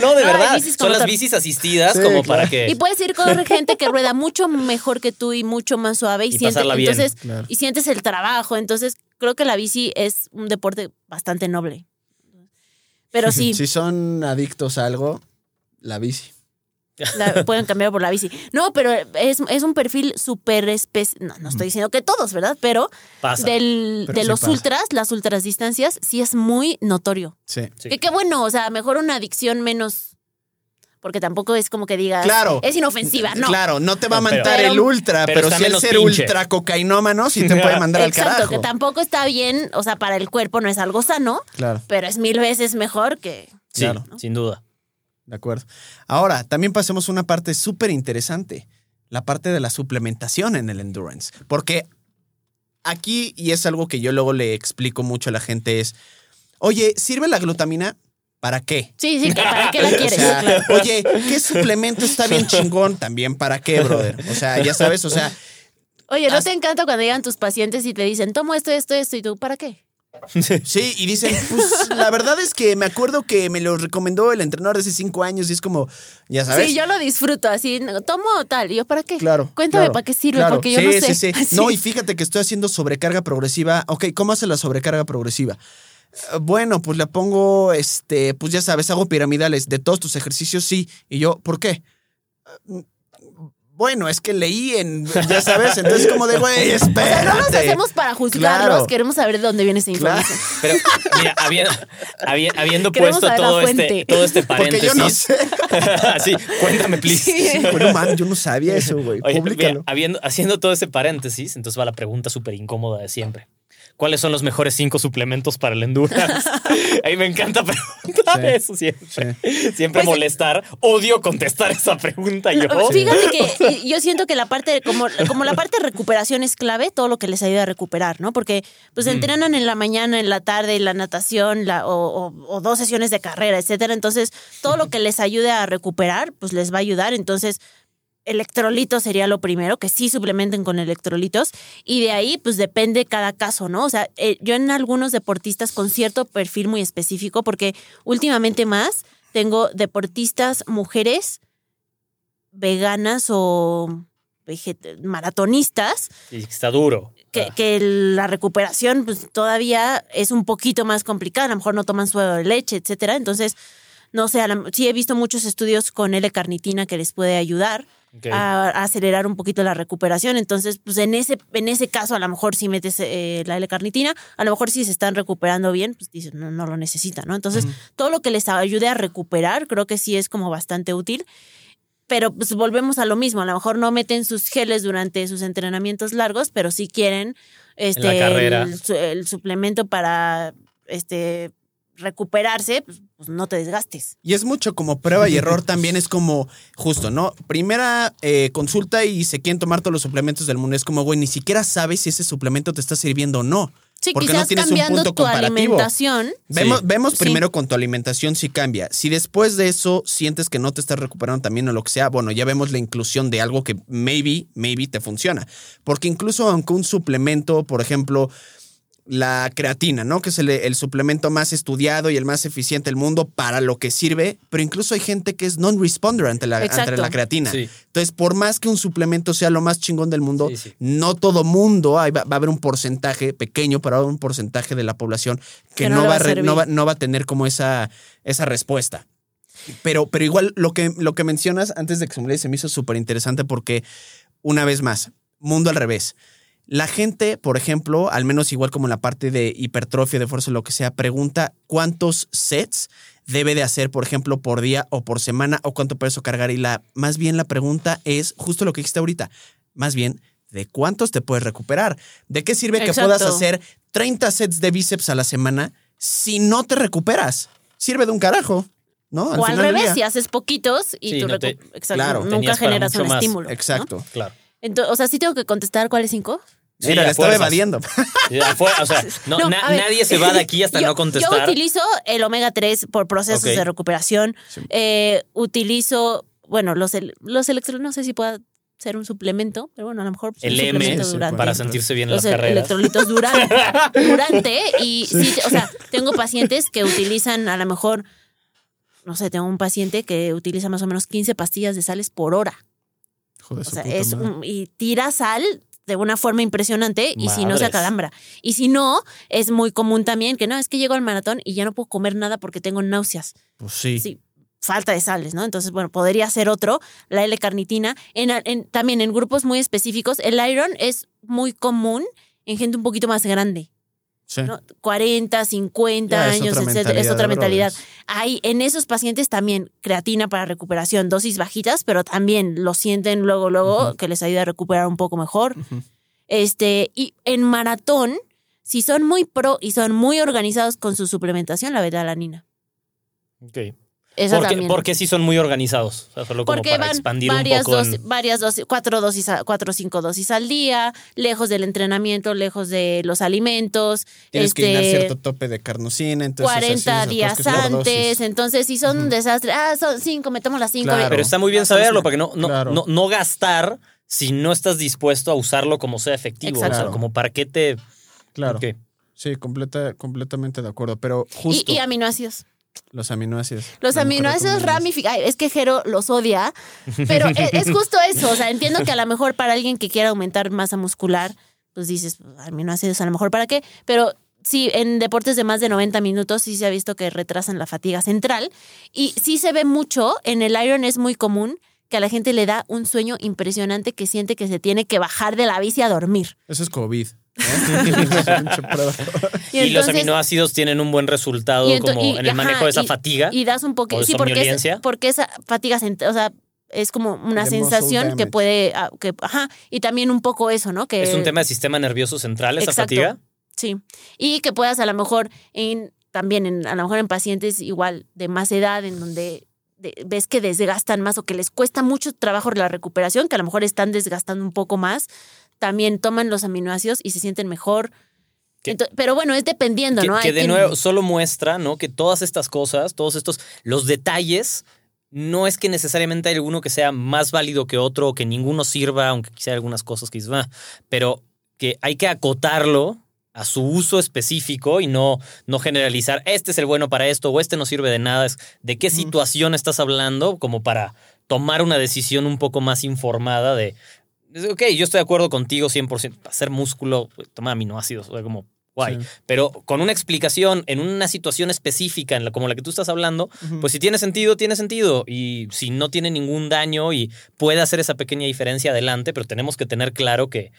no, de verdad. Ay, son motor. Las bicis asistidas, sí, como claro. para que. Y puedes ir con gente que rueda mucho mejor que tú y mucho más suave. Y, y sientes, pasarla bien. Entonces, claro. Y sientes el trabajo. Entonces, creo que la bici es un deporte bastante noble. Pero sí. Si son adictos a algo, la bici. La, pueden cambiar por la bici. No, pero es, es un perfil súper específico. No, no estoy diciendo que todos, ¿verdad? Pero, del, pero de sí los pasa. ultras, las ultras distancias, sí es muy notorio. Sí. sí. Que qué bueno, o sea, mejor una adicción menos. Porque tampoco es como que digas, claro, es inofensiva, ¿no? Claro, no te va a mandar el ultra, pero, pero, pero si el ser pinche. ultra cocainómano sí te puede mandar Exacto, al carajo. Exacto, que tampoco está bien, o sea, para el cuerpo no es algo sano, claro. pero es mil veces mejor que... Sí, claro, ¿no? Sin duda. De acuerdo. Ahora, también pasemos a una parte súper interesante, la parte de la suplementación en el endurance. Porque aquí, y es algo que yo luego le explico mucho a la gente, es, oye, ¿sirve la glutamina? ¿Para qué? Sí, sí, ¿para qué la quieres? O sea, claro. Oye, ¿qué suplemento está bien chingón? También, ¿para qué, brother? O sea, ya sabes, o sea... Oye, ¿no has... te encanta cuando llegan tus pacientes y te dicen, tomo esto, esto, esto, y tú, ¿para qué? Sí, y dicen, pues la verdad es que me acuerdo que me lo recomendó el entrenador de hace cinco años y es como, ya sabes. Sí, yo lo disfruto, así, tomo tal, y yo, ¿para qué? Claro. Cuéntame, claro, ¿para qué sirve? Claro, porque yo sí, no sé. Sí, sí, sí. No, y fíjate que estoy haciendo sobrecarga progresiva. Ok, ¿cómo hace la sobrecarga progresiva? Bueno, pues la pongo, este, pues ya sabes, hago piramidales de todos tus ejercicios, sí. Y yo, ¿por qué? Bueno, es que leí en, ya sabes, entonces como de, güey, espérate. O sea, no nos hacemos para juzgarlos, claro. Queremos saber de dónde viene esa información. Claro. Pero, mira, habiendo, habiendo, habiendo puesto todo este, todo este paréntesis. Porque yo no sé. Sí, cuéntame, please. Sí. Bueno, man, yo no sabía eso, güey, públicalo. Mira, habiendo, haciendo todo ese paréntesis, entonces va la pregunta súper incómoda de siempre. ¿cuáles son los mejores cinco suplementos para el endurance? Ahí me encanta preguntar sí, eso siempre. Sí. Siempre pues, molestar. Odio contestar esa pregunta no, yo. Fíjate que yo siento que la parte, como, como la parte de recuperación es clave, todo lo que les ayuda a recuperar, ¿no? Porque pues mm. entrenan en la mañana, en la tarde, la natación, la, o, o, o dos sesiones de carrera, etcétera. Entonces, todo lo que les ayude a recuperar, pues les va a ayudar. Entonces, electrolitos sería lo primero, que sí suplementen con electrolitos, y de ahí pues depende cada caso, ¿no? O sea, eh, yo en algunos deportistas con cierto perfil muy específico, porque últimamente más tengo deportistas mujeres veganas o veget- maratonistas. Y está duro. Que, que la recuperación pues todavía es un poquito más complicada, a lo mejor no toman suero de leche, etcétera. Entonces, no sé, sí he visto muchos estudios con L-carnitina que les puede ayudar. Okay. A, a acelerar un poquito la recuperación. Entonces, pues en ese, en ese caso, a lo mejor si metes eh, la L-carnitina, a lo mejor si se están recuperando bien, pues dicen, no, no lo necesitan, ¿no? Entonces, uh-huh. todo lo que les ayude a recuperar, creo que sí es como bastante útil. Pero pues volvemos a lo mismo. A lo mejor no meten sus geles durante sus entrenamientos largos, pero sí quieren este, en la carrera. El, el suplemento para este recuperarse, pues, pues no te desgastes. Y es mucho como prueba y error también, es como justo, ¿no? Primera eh, consulta y se quieren tomar todos los suplementos del mundo. Es como, güey, ni siquiera sabes si ese suplemento te está sirviendo o no. Sí, porque quizás no tienes cambiando un punto tu comparativo. Alimentación. Vemos, sí. vemos primero sí. con tu alimentación si cambia. Si después de eso sientes que no te estás recuperando también o lo que sea, bueno, ya vemos la inclusión de algo que maybe, maybe te funciona. Porque incluso aunque un suplemento, por ejemplo, la creatina, ¿no? Que es el, el suplemento más estudiado y el más eficiente del mundo para lo que sirve, pero incluso hay gente que es non-responder ante la, ante la creatina. Sí. Entonces, por más que un suplemento sea lo más chingón del mundo, sí, sí. no todo mundo, hay, va, va a haber un porcentaje pequeño, pero va a haber un porcentaje de la población que, que no, no, va va, no, va, no va a tener como esa, esa respuesta. Pero, pero igual lo que, lo que mencionas antes de que se me, se me hizo súper interesante porque, una vez más, mundo al revés. La gente, por ejemplo, al menos igual como en la parte de hipertrofia, de fuerza, lo que sea, pregunta cuántos sets debe de hacer, por ejemplo, por día o por semana o cuánto peso cargar. Y la más bien la pregunta es justo lo que dijiste ahorita. Más bien, ¿de cuántos te puedes recuperar? ¿De qué sirve Exacto. que puedas hacer treinta sets de bíceps a la semana si no te recuperas? Sirve de un carajo. ¿No? Al o final al revés, si haces poquitos y sí, tú no recu- te, claro, nunca generas un más. estímulo. Exacto, ¿no? Claro. Entonces, o sea, ¿sí tengo que contestar cuáles cinco? Sí, mira, la estaba evadiendo. Afuera, o sea, no, no, na- ver, nadie se va de aquí hasta yo, no contestar. Yo utilizo el omega tres por procesos okay. de recuperación. Sí. Eh, utilizo, bueno, los, los electrolitos, no sé si pueda ser un suplemento, pero bueno, a lo mejor... Pues, el M, durante, para sentirse bien en las carreras. Electrolitos durante. durante y sí. sí, o sea, tengo pacientes que utilizan a lo mejor, no sé, tengo un paciente que utiliza más o menos quince pastillas de sales por hora. Joder, o sea, es un, y tira sal de una forma impresionante y Madres. si no se acalambra. Y si no, es muy común también que no, es que llego al maratón y ya no puedo comer nada porque tengo náuseas. Pues sí. sí falta de sales, ¿no? Entonces, bueno, podría ser otro, la L-carnitina. En, en, también en grupos muy específicos, el iron es muy común en gente un poquito más grande. Sí. ¿No? cuarenta, cincuenta ya, años, etcétera. Es otra mentalidad. Hay en esos pacientes también creatina para recuperación, dosis bajitas, pero también lo sienten luego, luego, uh-huh. que les ayuda a recuperar un poco mejor. Uh-huh. Este, y en maratón, si son muy pro y son muy organizados con su suplementación, la betalanina. Ok. Eso ¿Por, qué, ¿Por qué sí son muy organizados? O sea, solo como porque para van expandir varias un poco. Dosis, en... varias dosis, cuatro dosis, cuatro o cinco dosis al día, lejos del entrenamiento, lejos de los alimentos. Tienes este, que llenar cierto tope de carnosina. Entonces, cuarenta días antes. Entonces, si son uh-huh. un desastre, ah, son cinco, me tomo las cinco. Claro. Pero está muy bien saberlo para que no, no, claro. no, no gastar si no estás dispuesto a usarlo como sea efectivo. Exacto. O sea, como parquete. Claro. Okay. Sí, completa, completamente de acuerdo. Pero justo. Y, y aminoácidos. Los aminoácidos. Los aminoácidos ramificados. Es que Jero los odia, pero es, es justo eso. O sea, entiendo que a lo mejor para alguien que quiera aumentar masa muscular, pues dices, aminoácidos a lo mejor para qué. Pero sí, en deportes de más de noventa minutos sí se ha visto que retrasan la fatiga central. Y sí se ve mucho, en el iron es muy común que a la gente le da un sueño impresionante que siente que se tiene que bajar de la bici a dormir. Eso es COVID. y, y entonces, los aminoácidos tienen un buen resultado ento- como y, en el ajá, manejo de esa y, fatiga y das un poquito sí porque es, porque esa fatiga o sea es como una sensación que puede que, ajá y también un poco eso no que es un tema del sistema nervioso central esa exacto. fatiga Sí, y que puedas a lo mejor en, también en, a lo mejor en pacientes igual de más edad, en donde de, ves que desgastan más o que les cuesta mucho trabajo la recuperación, que a lo mejor están desgastando un poco más, también toman los aminoácidos y se sienten mejor. Que, Entonces, pero bueno, es dependiendo, que, ¿no? Que de que... nuevo solo muestra, ¿no?, que todas estas cosas, todos estos, los detalles, no es que necesariamente hay alguno que sea más válido que otro o que ninguno sirva, aunque quizá hay algunas cosas que dices, ah, pero que hay que acotarlo a su uso específico y no, no generalizar, este es el bueno para esto o este no sirve de nada. Es de qué situación mm. estás hablando como para tomar una decisión un poco más informada de, ok, yo estoy de acuerdo contigo cien por ciento, hacer músculo, tomar aminoácidos, o sea, como guay. Sí. Pero con una explicación en una situación específica en la, como la que tú estás hablando, uh-huh. pues si tiene sentido, tiene sentido. Y si no tiene ningún daño y puede hacer esa pequeña diferencia, adelante, pero tenemos que tener claro que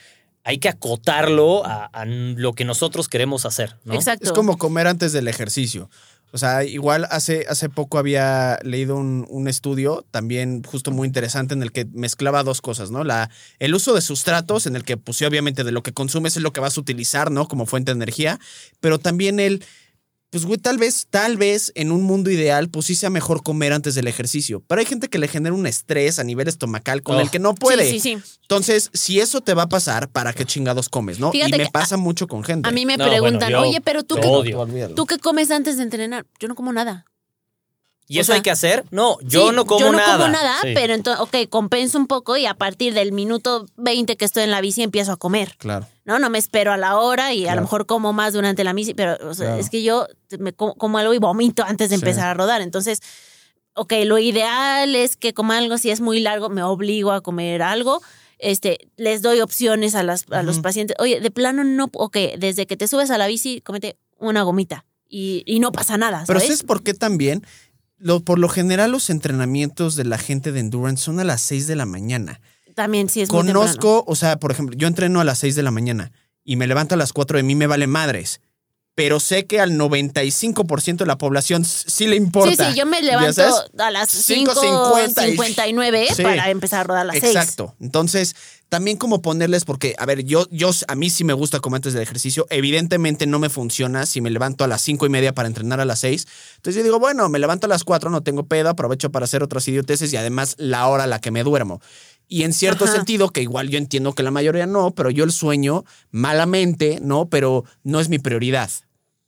hay que acotarlo a, a lo que nosotros queremos hacer, ¿no? Exacto. Es como comer antes del ejercicio. O sea, igual hace, hace poco había leído un, un estudio también justo muy interesante en el que mezclaba dos cosas, ¿no? La, el uso de sustratos, en el que pues obviamente de lo que consumes es lo que vas a utilizar, ¿no?, como fuente de energía, pero también el... Pues, güey, tal vez, tal vez en un mundo ideal, pues sí sea mejor comer antes del ejercicio. Pero hay gente que le genera un estrés a nivel estomacal con oh. el que no puede. Sí, sí, sí. Entonces, si eso te va a pasar, ¿para qué chingados comes, no? Fíjate, y me pasa a, mucho con gente. A mí me no, preguntan, bueno, oye, pero tú, ¿qué, ¿tú qué comes antes de entrenar? Yo no como nada. ¿Y o eso sea, hay que hacer? No, yo sí, no como nada. Yo no nada. como nada, sí. pero entonces, ok, compenso un poco y a partir del minuto veinte que estoy en la bici empiezo a comer. Claro. No, no me espero a la hora y claro. a lo mejor como más durante la bici, pero o sea, claro. es que yo me como, como algo y vomito antes de sí. empezar a rodar. Entonces, ok, lo ideal es que coma algo, si es muy largo me obligo a comer algo. Este, les doy opciones a, las, a uh-huh. los pacientes. Oye, de plano no, ok, desde que te subes a la bici cómete una gomita y, y no pasa nada, ¿sabes? Pero ¿sabes por qué también? Lo, por lo general, los entrenamientos de la gente de endurance son a las seis de la mañana. También sí es muy temprano. Conozco, o sea, por ejemplo, yo entreno a las seis de la mañana y me levanto a las cuatro, de mí me vale madres. Pero sé que al noventa y cinco por ciento de la población sí le importa. Sí, sí, yo me levanto a las cinco cincuenta y nueve y... sí. para empezar a rodar a las seis. Exacto. Entonces, también como ponerles, porque, a ver, yo, yo a mí sí me gusta comer antes del ejercicio. Evidentemente no me funciona si me levanto a las cinco y media para entrenar a las seis. Entonces yo digo, bueno, me levanto a las cuatro, no tengo pedo, aprovecho para hacer otras idioteces y además la hora a la que me duermo. Y en cierto Ajá. sentido, que igual yo entiendo que la mayoría no, pero yo el sueño, malamente, ¿no? Pero no es mi prioridad.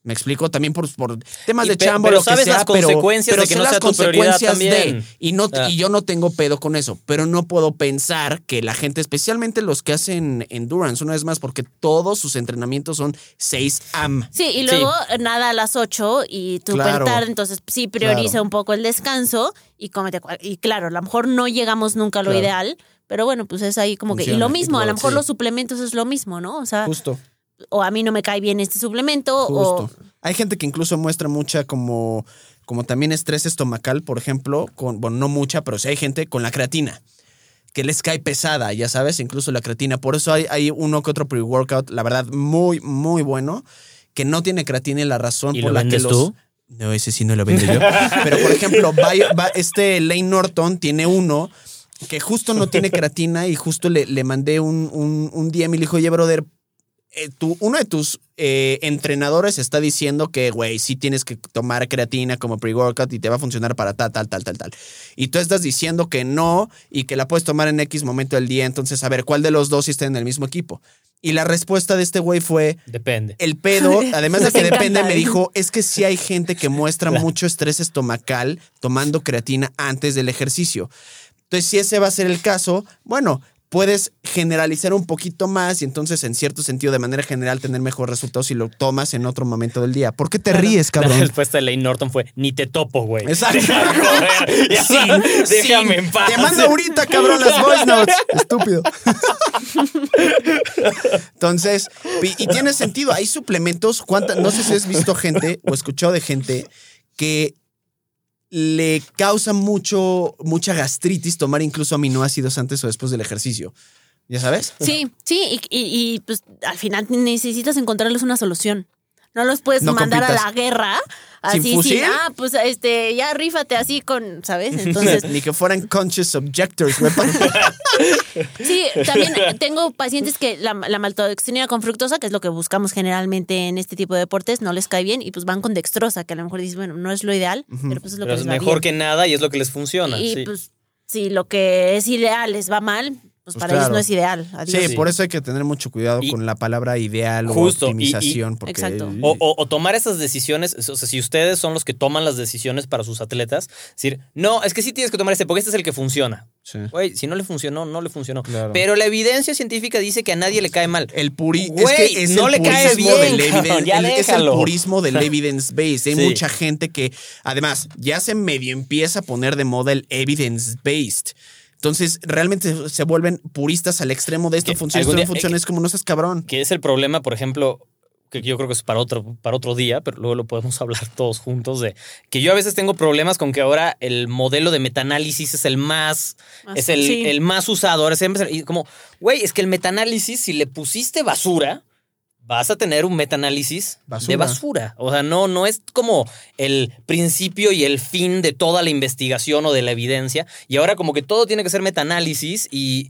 Me explico, también por, por temas y de pero, chamba, pero lo que sabes sea, las pero, consecuencias pero de que no sea tu prioridad también. De, y, no, ah. y yo no tengo pedo con eso, pero no puedo pensar que la gente, especialmente los que hacen endurance, una vez más, porque todos sus entrenamientos son seis a m. Sí, y luego sí. nada a las ocho y tú claro. tarde, entonces sí prioriza claro. un poco el descanso y cómete. Y claro, a lo mejor no llegamos nunca a lo claro. ideal, pero bueno, pues es ahí como Funciona, que. Y lo mismo, y todo, a lo mejor sí. los suplementos es lo mismo, ¿no? O sea, justo. O a mí no me cae bien este suplemento. Justo. O... Hay gente que incluso muestra mucha como, como también estrés estomacal, por ejemplo, con, bueno, no mucha, pero sí hay gente con la creatina, que les cae pesada, ya sabes, incluso la creatina. Por eso hay, hay uno que otro pre-workout, la verdad, muy, muy bueno, que no tiene creatina y la razón ¿Y por la que los... ¿Tú? No, ese sí no lo vendo yo. Pero, por ejemplo, Bio, este Lane Norton tiene uno que justo no tiene creatina y justo le, le mandé un, un, un D M y le dijo, oye, brother, Eh, tú, uno de tus eh, entrenadores está diciendo que, güey, sí tienes que tomar creatina como pre-workout y te va a funcionar para tal, tal, tal, tal, tal. Y tú estás diciendo que no y que la puedes tomar en X momento del día. Entonces, a ver, ¿cuál de los dos está en el mismo equipo? Y la respuesta de este güey fue... Depende. El pedo, además de que depende, me dijo, es que sí hay gente que muestra claro. mucho estrés estomacal tomando creatina antes del ejercicio. Entonces, si ese va a ser el caso, bueno... Puedes generalizar un poquito más y entonces, en cierto sentido, de manera general, tener mejores resultados si lo tomas en otro momento del día. ¿Por qué te claro, ríes, cabrón? La respuesta de Lane Norton fue, ni te topo, güey. Exacto. Déjame, sin, sin, déjame en paz. Te mando ahorita, cabrón, las voice notes. Estúpido. Entonces, y, y tiene sentido. Hay suplementos. ¿Cuánta? No sé si has visto gente o escuchado de gente que... le causa mucho, mucha gastritis tomar incluso aminoácidos antes o después del ejercicio. ¿Ya sabes? Sí, sí. Y, y, y pues al final necesitas encontrarles una solución. No los puedes no mandar compitas. a la guerra Así, ¿sin fusil? Sí, ah, pues este, ya rífate así con, ¿sabes? Entonces ni que fueran conscious objectors, me parece. Sí, también tengo pacientes que la, la maltodextrina con fructosa, que es lo que buscamos generalmente en este tipo de deportes, no les cae bien y pues van con dextrosa, que a lo mejor dices, bueno, no es lo ideal, uh-huh. pero pues es lo pero que es les va mejor bien. Que nada y es lo que les funciona. Y sí. pues si lo que es ideal les va mal, pues, pues para claro. ellos no es ideal. Adiós. Sí, sí, por eso hay que tener mucho cuidado y, con la palabra ideal justo, o optimización. Y, y, porque exacto. O, o, o tomar esas decisiones, o sea, si ustedes son los que toman las decisiones para sus atletas, decir, no, es que sí tienes que tomar este, porque este es el que funciona. Sí. Güey, si no le funcionó, no le funcionó. Claro. Pero la evidencia científica dice que a nadie le cae mal. El puri- Güey, es que es no el le cae bien. Evidence, ya el, es el purismo del evidence based. Hay sí. mucha gente que, además, ya se medio empieza a poner de moda el evidence based. Entonces, realmente se vuelven puristas al extremo de esto que funciona, esto no día, funciona, eh, es como no seas cabrón. Que es el problema, por ejemplo, que yo creo que es para otro, para otro día, pero luego lo podemos hablar todos juntos, de que yo a veces tengo problemas con que ahora el modelo de metaanálisis es el más, ah, es el, sí. el más usado. Ahora siempre es como, güey, es que el metaanálisis, si le pusiste basura, vas a tener un metaanálisis basura. de basura. O sea, no, no es como el principio y el fin de toda la investigación o de la evidencia. Y ahora como que todo tiene que ser metaanálisis y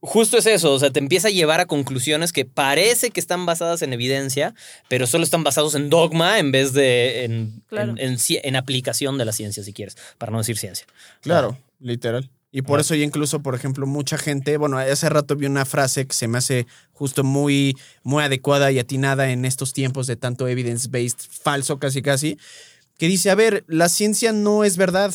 justo es eso. O sea, te empieza a llevar a conclusiones que parece que están basadas en evidencia, pero solo están basados en dogma en vez de en, claro. en, en, en, en aplicación de la ciencia, si quieres, para no decir ciencia. Claro, claro. literal. Y por eso yo incluso, por ejemplo, mucha gente, bueno, hace rato vi una frase que se me hace justo muy, muy adecuada y atinada en estos tiempos de tanto evidence-based falso casi casi, que dice, a ver, la ciencia no es verdad.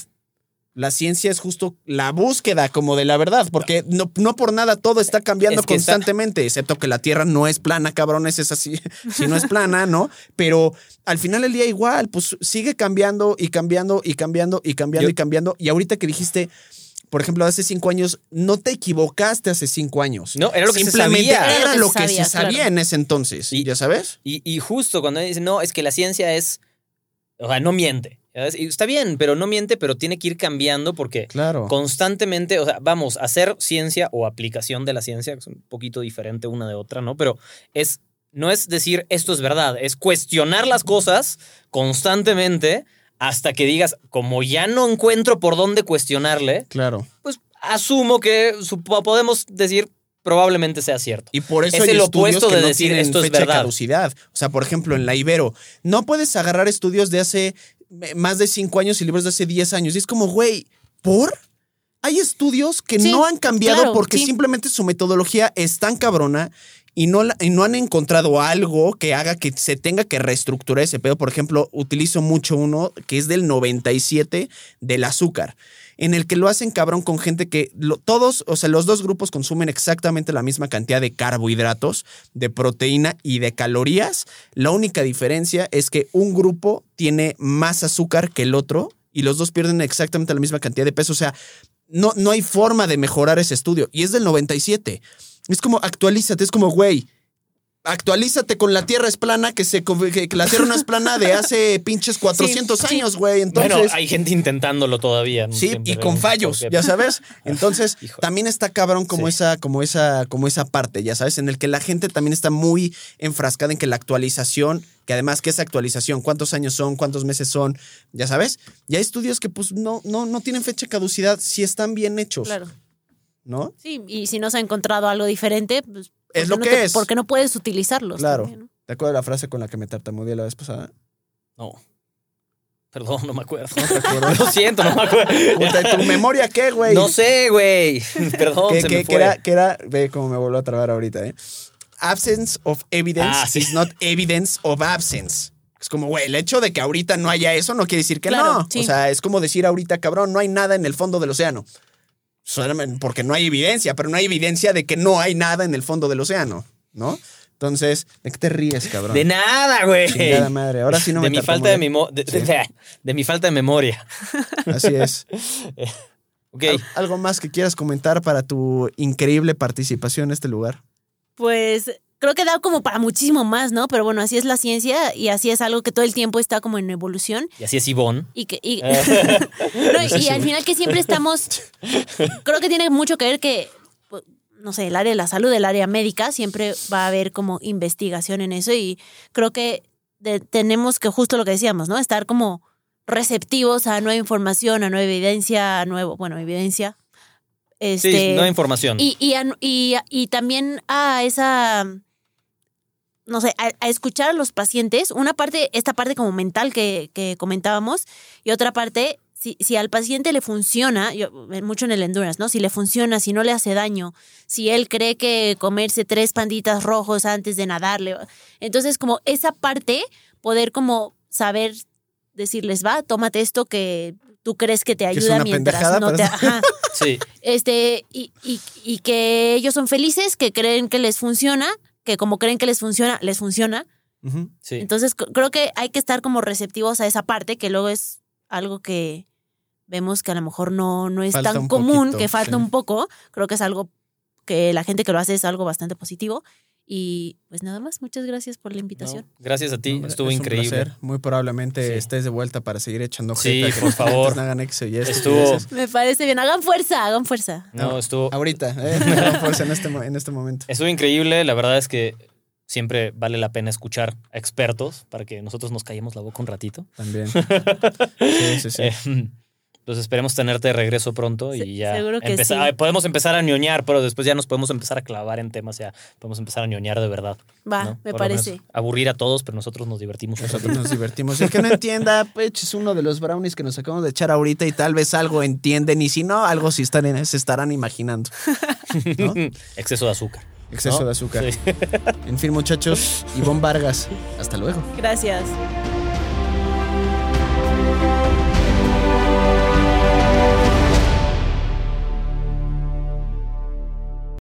La ciencia es justo la búsqueda como de la verdad, porque no, no por nada todo está cambiando es que constantemente, está... excepto que la Tierra no es plana, cabrones, es así, si no es plana, ¿no? Pero al final del día igual, pues sigue cambiando y cambiando y cambiando y cambiando yo... y cambiando. Y ahorita que dijiste... Por ejemplo, hace cinco años, no te equivocaste hace cinco años. No, era lo que Simplemente se sabía. Era lo que se sabía, que se sabía claro. en ese entonces, y, ¿ya sabes? Y, y justo cuando dicen, no, es que la ciencia es, o sea, no miente. ¿Sabes? Y está bien, pero no miente, pero tiene que ir cambiando porque claro. constantemente, o sea, vamos, hacer ciencia o aplicación de la ciencia, que es un poquito diferente una de otra, ¿no? Pero es, no es decir esto es verdad, es cuestionar las cosas constantemente hasta que digas, como ya no encuentro por dónde cuestionarle, claro. pues asumo que podemos decir probablemente sea cierto. Y por eso es el opuesto de decir esto es verdad. Fecha de caducidad. O sea, por ejemplo, en la Ibero, no puedes agarrar estudios de hace más de cinco años y libros de hace diez años. Y es como, güey, ¿por? Hay estudios que sí, no han cambiado claro, porque sí. simplemente su metodología es tan cabrona y no, y no han encontrado algo que haga que se tenga que reestructurar ese pedo. Por ejemplo, utilizo mucho uno que es del noventa y siete del azúcar, en el que lo hacen cabrón con gente que lo, todos, o sea, los dos grupos consumen exactamente la misma cantidad de carbohidratos, de proteína y de calorías. La única diferencia es que un grupo tiene más azúcar que el otro y los dos pierden exactamente la misma cantidad de peso. O sea, no, no hay forma de mejorar ese estudio y es del noventa y siete. Es como, actualízate, es como, güey, actualízate con la Tierra es plana, que, se, que la Tierra no es plana de hace pinches cuatrocientos sí, años, güey. Entonces, bueno, hay gente intentándolo todavía. No sí, y con fallos, cualquier... ya sabes. Entonces, también está cabrón como, sí. esa, como, esa, como esa parte, ya sabes, en el que la gente también está muy enfrascada en que la actualización, que además, ¿qué es actualización? ¿Cuántos años son? ¿Cuántos meses son? Ya sabes. Y hay estudios que pues no, no, no tienen fecha de caducidad si están bien hechos. Claro. ¿No? Sí, y si no se ha encontrado algo diferente, pues, es lo no que te, es. ¿Por qué no puedes utilizarlos? Claro. También, ¿no? ¿Te acuerdas de la frase con la que me tartamudeé la vez pasada? No. Perdón, no me acuerdo. No te acuerdo. Lo siento, no me acuerdo. ¿De tu memoria qué, güey? No sé, güey. Perdón, ¿Qué, se qué, me fue. Que era, que era, ve cómo me volvió a trabar ahorita, ¿eh? Absence of evidence ah, sí. is not evidence of absence. Es como, güey, el hecho de que ahorita no haya eso no quiere decir que claro, no. Sí. O sea, es como decir ahorita, cabrón, no hay nada en el fondo del océano. Porque no hay evidencia, pero no hay evidencia de que no hay nada en el fondo del océano, ¿no? Entonces, ¿de qué te ríes, cabrón? De nada, güey. Chingada madre. Ahora sí no de me mi falta de, mimo- de, ¿sí? de, de mi falta de memoria. Así es. Okay. Al- ¿Algo más que quieras comentar para tu increíble participación en este lugar? Pues... creo que da como para muchísimo más, ¿no? Pero bueno, así es la ciencia y así es algo que todo el tiempo está como en evolución. Y así es Ivonne. Y, que, y, no, y al final que siempre estamos... Creo que tiene mucho que ver que, no sé, el área de la salud, el área médica, siempre va a haber como investigación en eso y creo que de, tenemos que, justo lo que decíamos, ¿no? Estar como receptivos a nueva información, a nueva evidencia, a nuevo, bueno, evidencia. Este, sí, nueva información. Y, y, a, y, y también a esa, no sé, a, a escuchar a los pacientes. Una parte, esta parte como mental que, que comentábamos, y otra parte, si, si al paciente le funciona, yo, mucho en el endurance, ¿no? Si le funciona, si no le hace daño, si él cree que comerse tres panditas rojos antes de nadarle. Entonces, como esa parte, poder como saber decirles, va, tómate esto que tú crees que te ayuda, que mientras no te... Ajá. Sí. Este, y, y, y que ellos son felices, que creen que les funciona, que como creen que les funciona, les funciona. Uh-huh. Sí. Entonces creo que hay que estar como receptivos a esa parte, que luego es algo que vemos que a lo mejor no, no es falta tan común, poquito, que falta sí. un poco. Creo que es algo que la gente que lo hace es algo bastante positivo. Y pues nada más, muchas gracias por la invitación. No, gracias a ti, no, estuvo es increíble. Placer. Muy probablemente sí. estés de vuelta para seguir echando gente. Sí, que por no favor. No hagan exo y esto, estuvo. Y me parece bien, hagan fuerza, hagan fuerza. No, estuvo. Ahorita, eh, hagan fuerza en este, en este momento. Estuvo increíble, la verdad es que siempre vale la pena escuchar a expertos para que nosotros nos callemos la boca un ratito. También. Sí, sí, sí. Eh, Entonces esperemos tenerte de regreso pronto y ya empezar, sí. podemos empezar a ñoñar, pero después ya nos podemos empezar a clavar en temas, ya podemos empezar a ñoñar de verdad. Va, ¿no? Me por parece. Aburrir a todos, pero nosotros nos divertimos. Nosotros nos divertimos. El que no entienda, pues es uno de los brownies que nos acabamos de echar ahorita y tal vez algo entienden, y si no, algo sí están en, se estarán imaginando, ¿no? Exceso de azúcar. Exceso ¿no? de azúcar. Sí. En fin, muchachos, Ivonne Vargas, hasta luego. Gracias.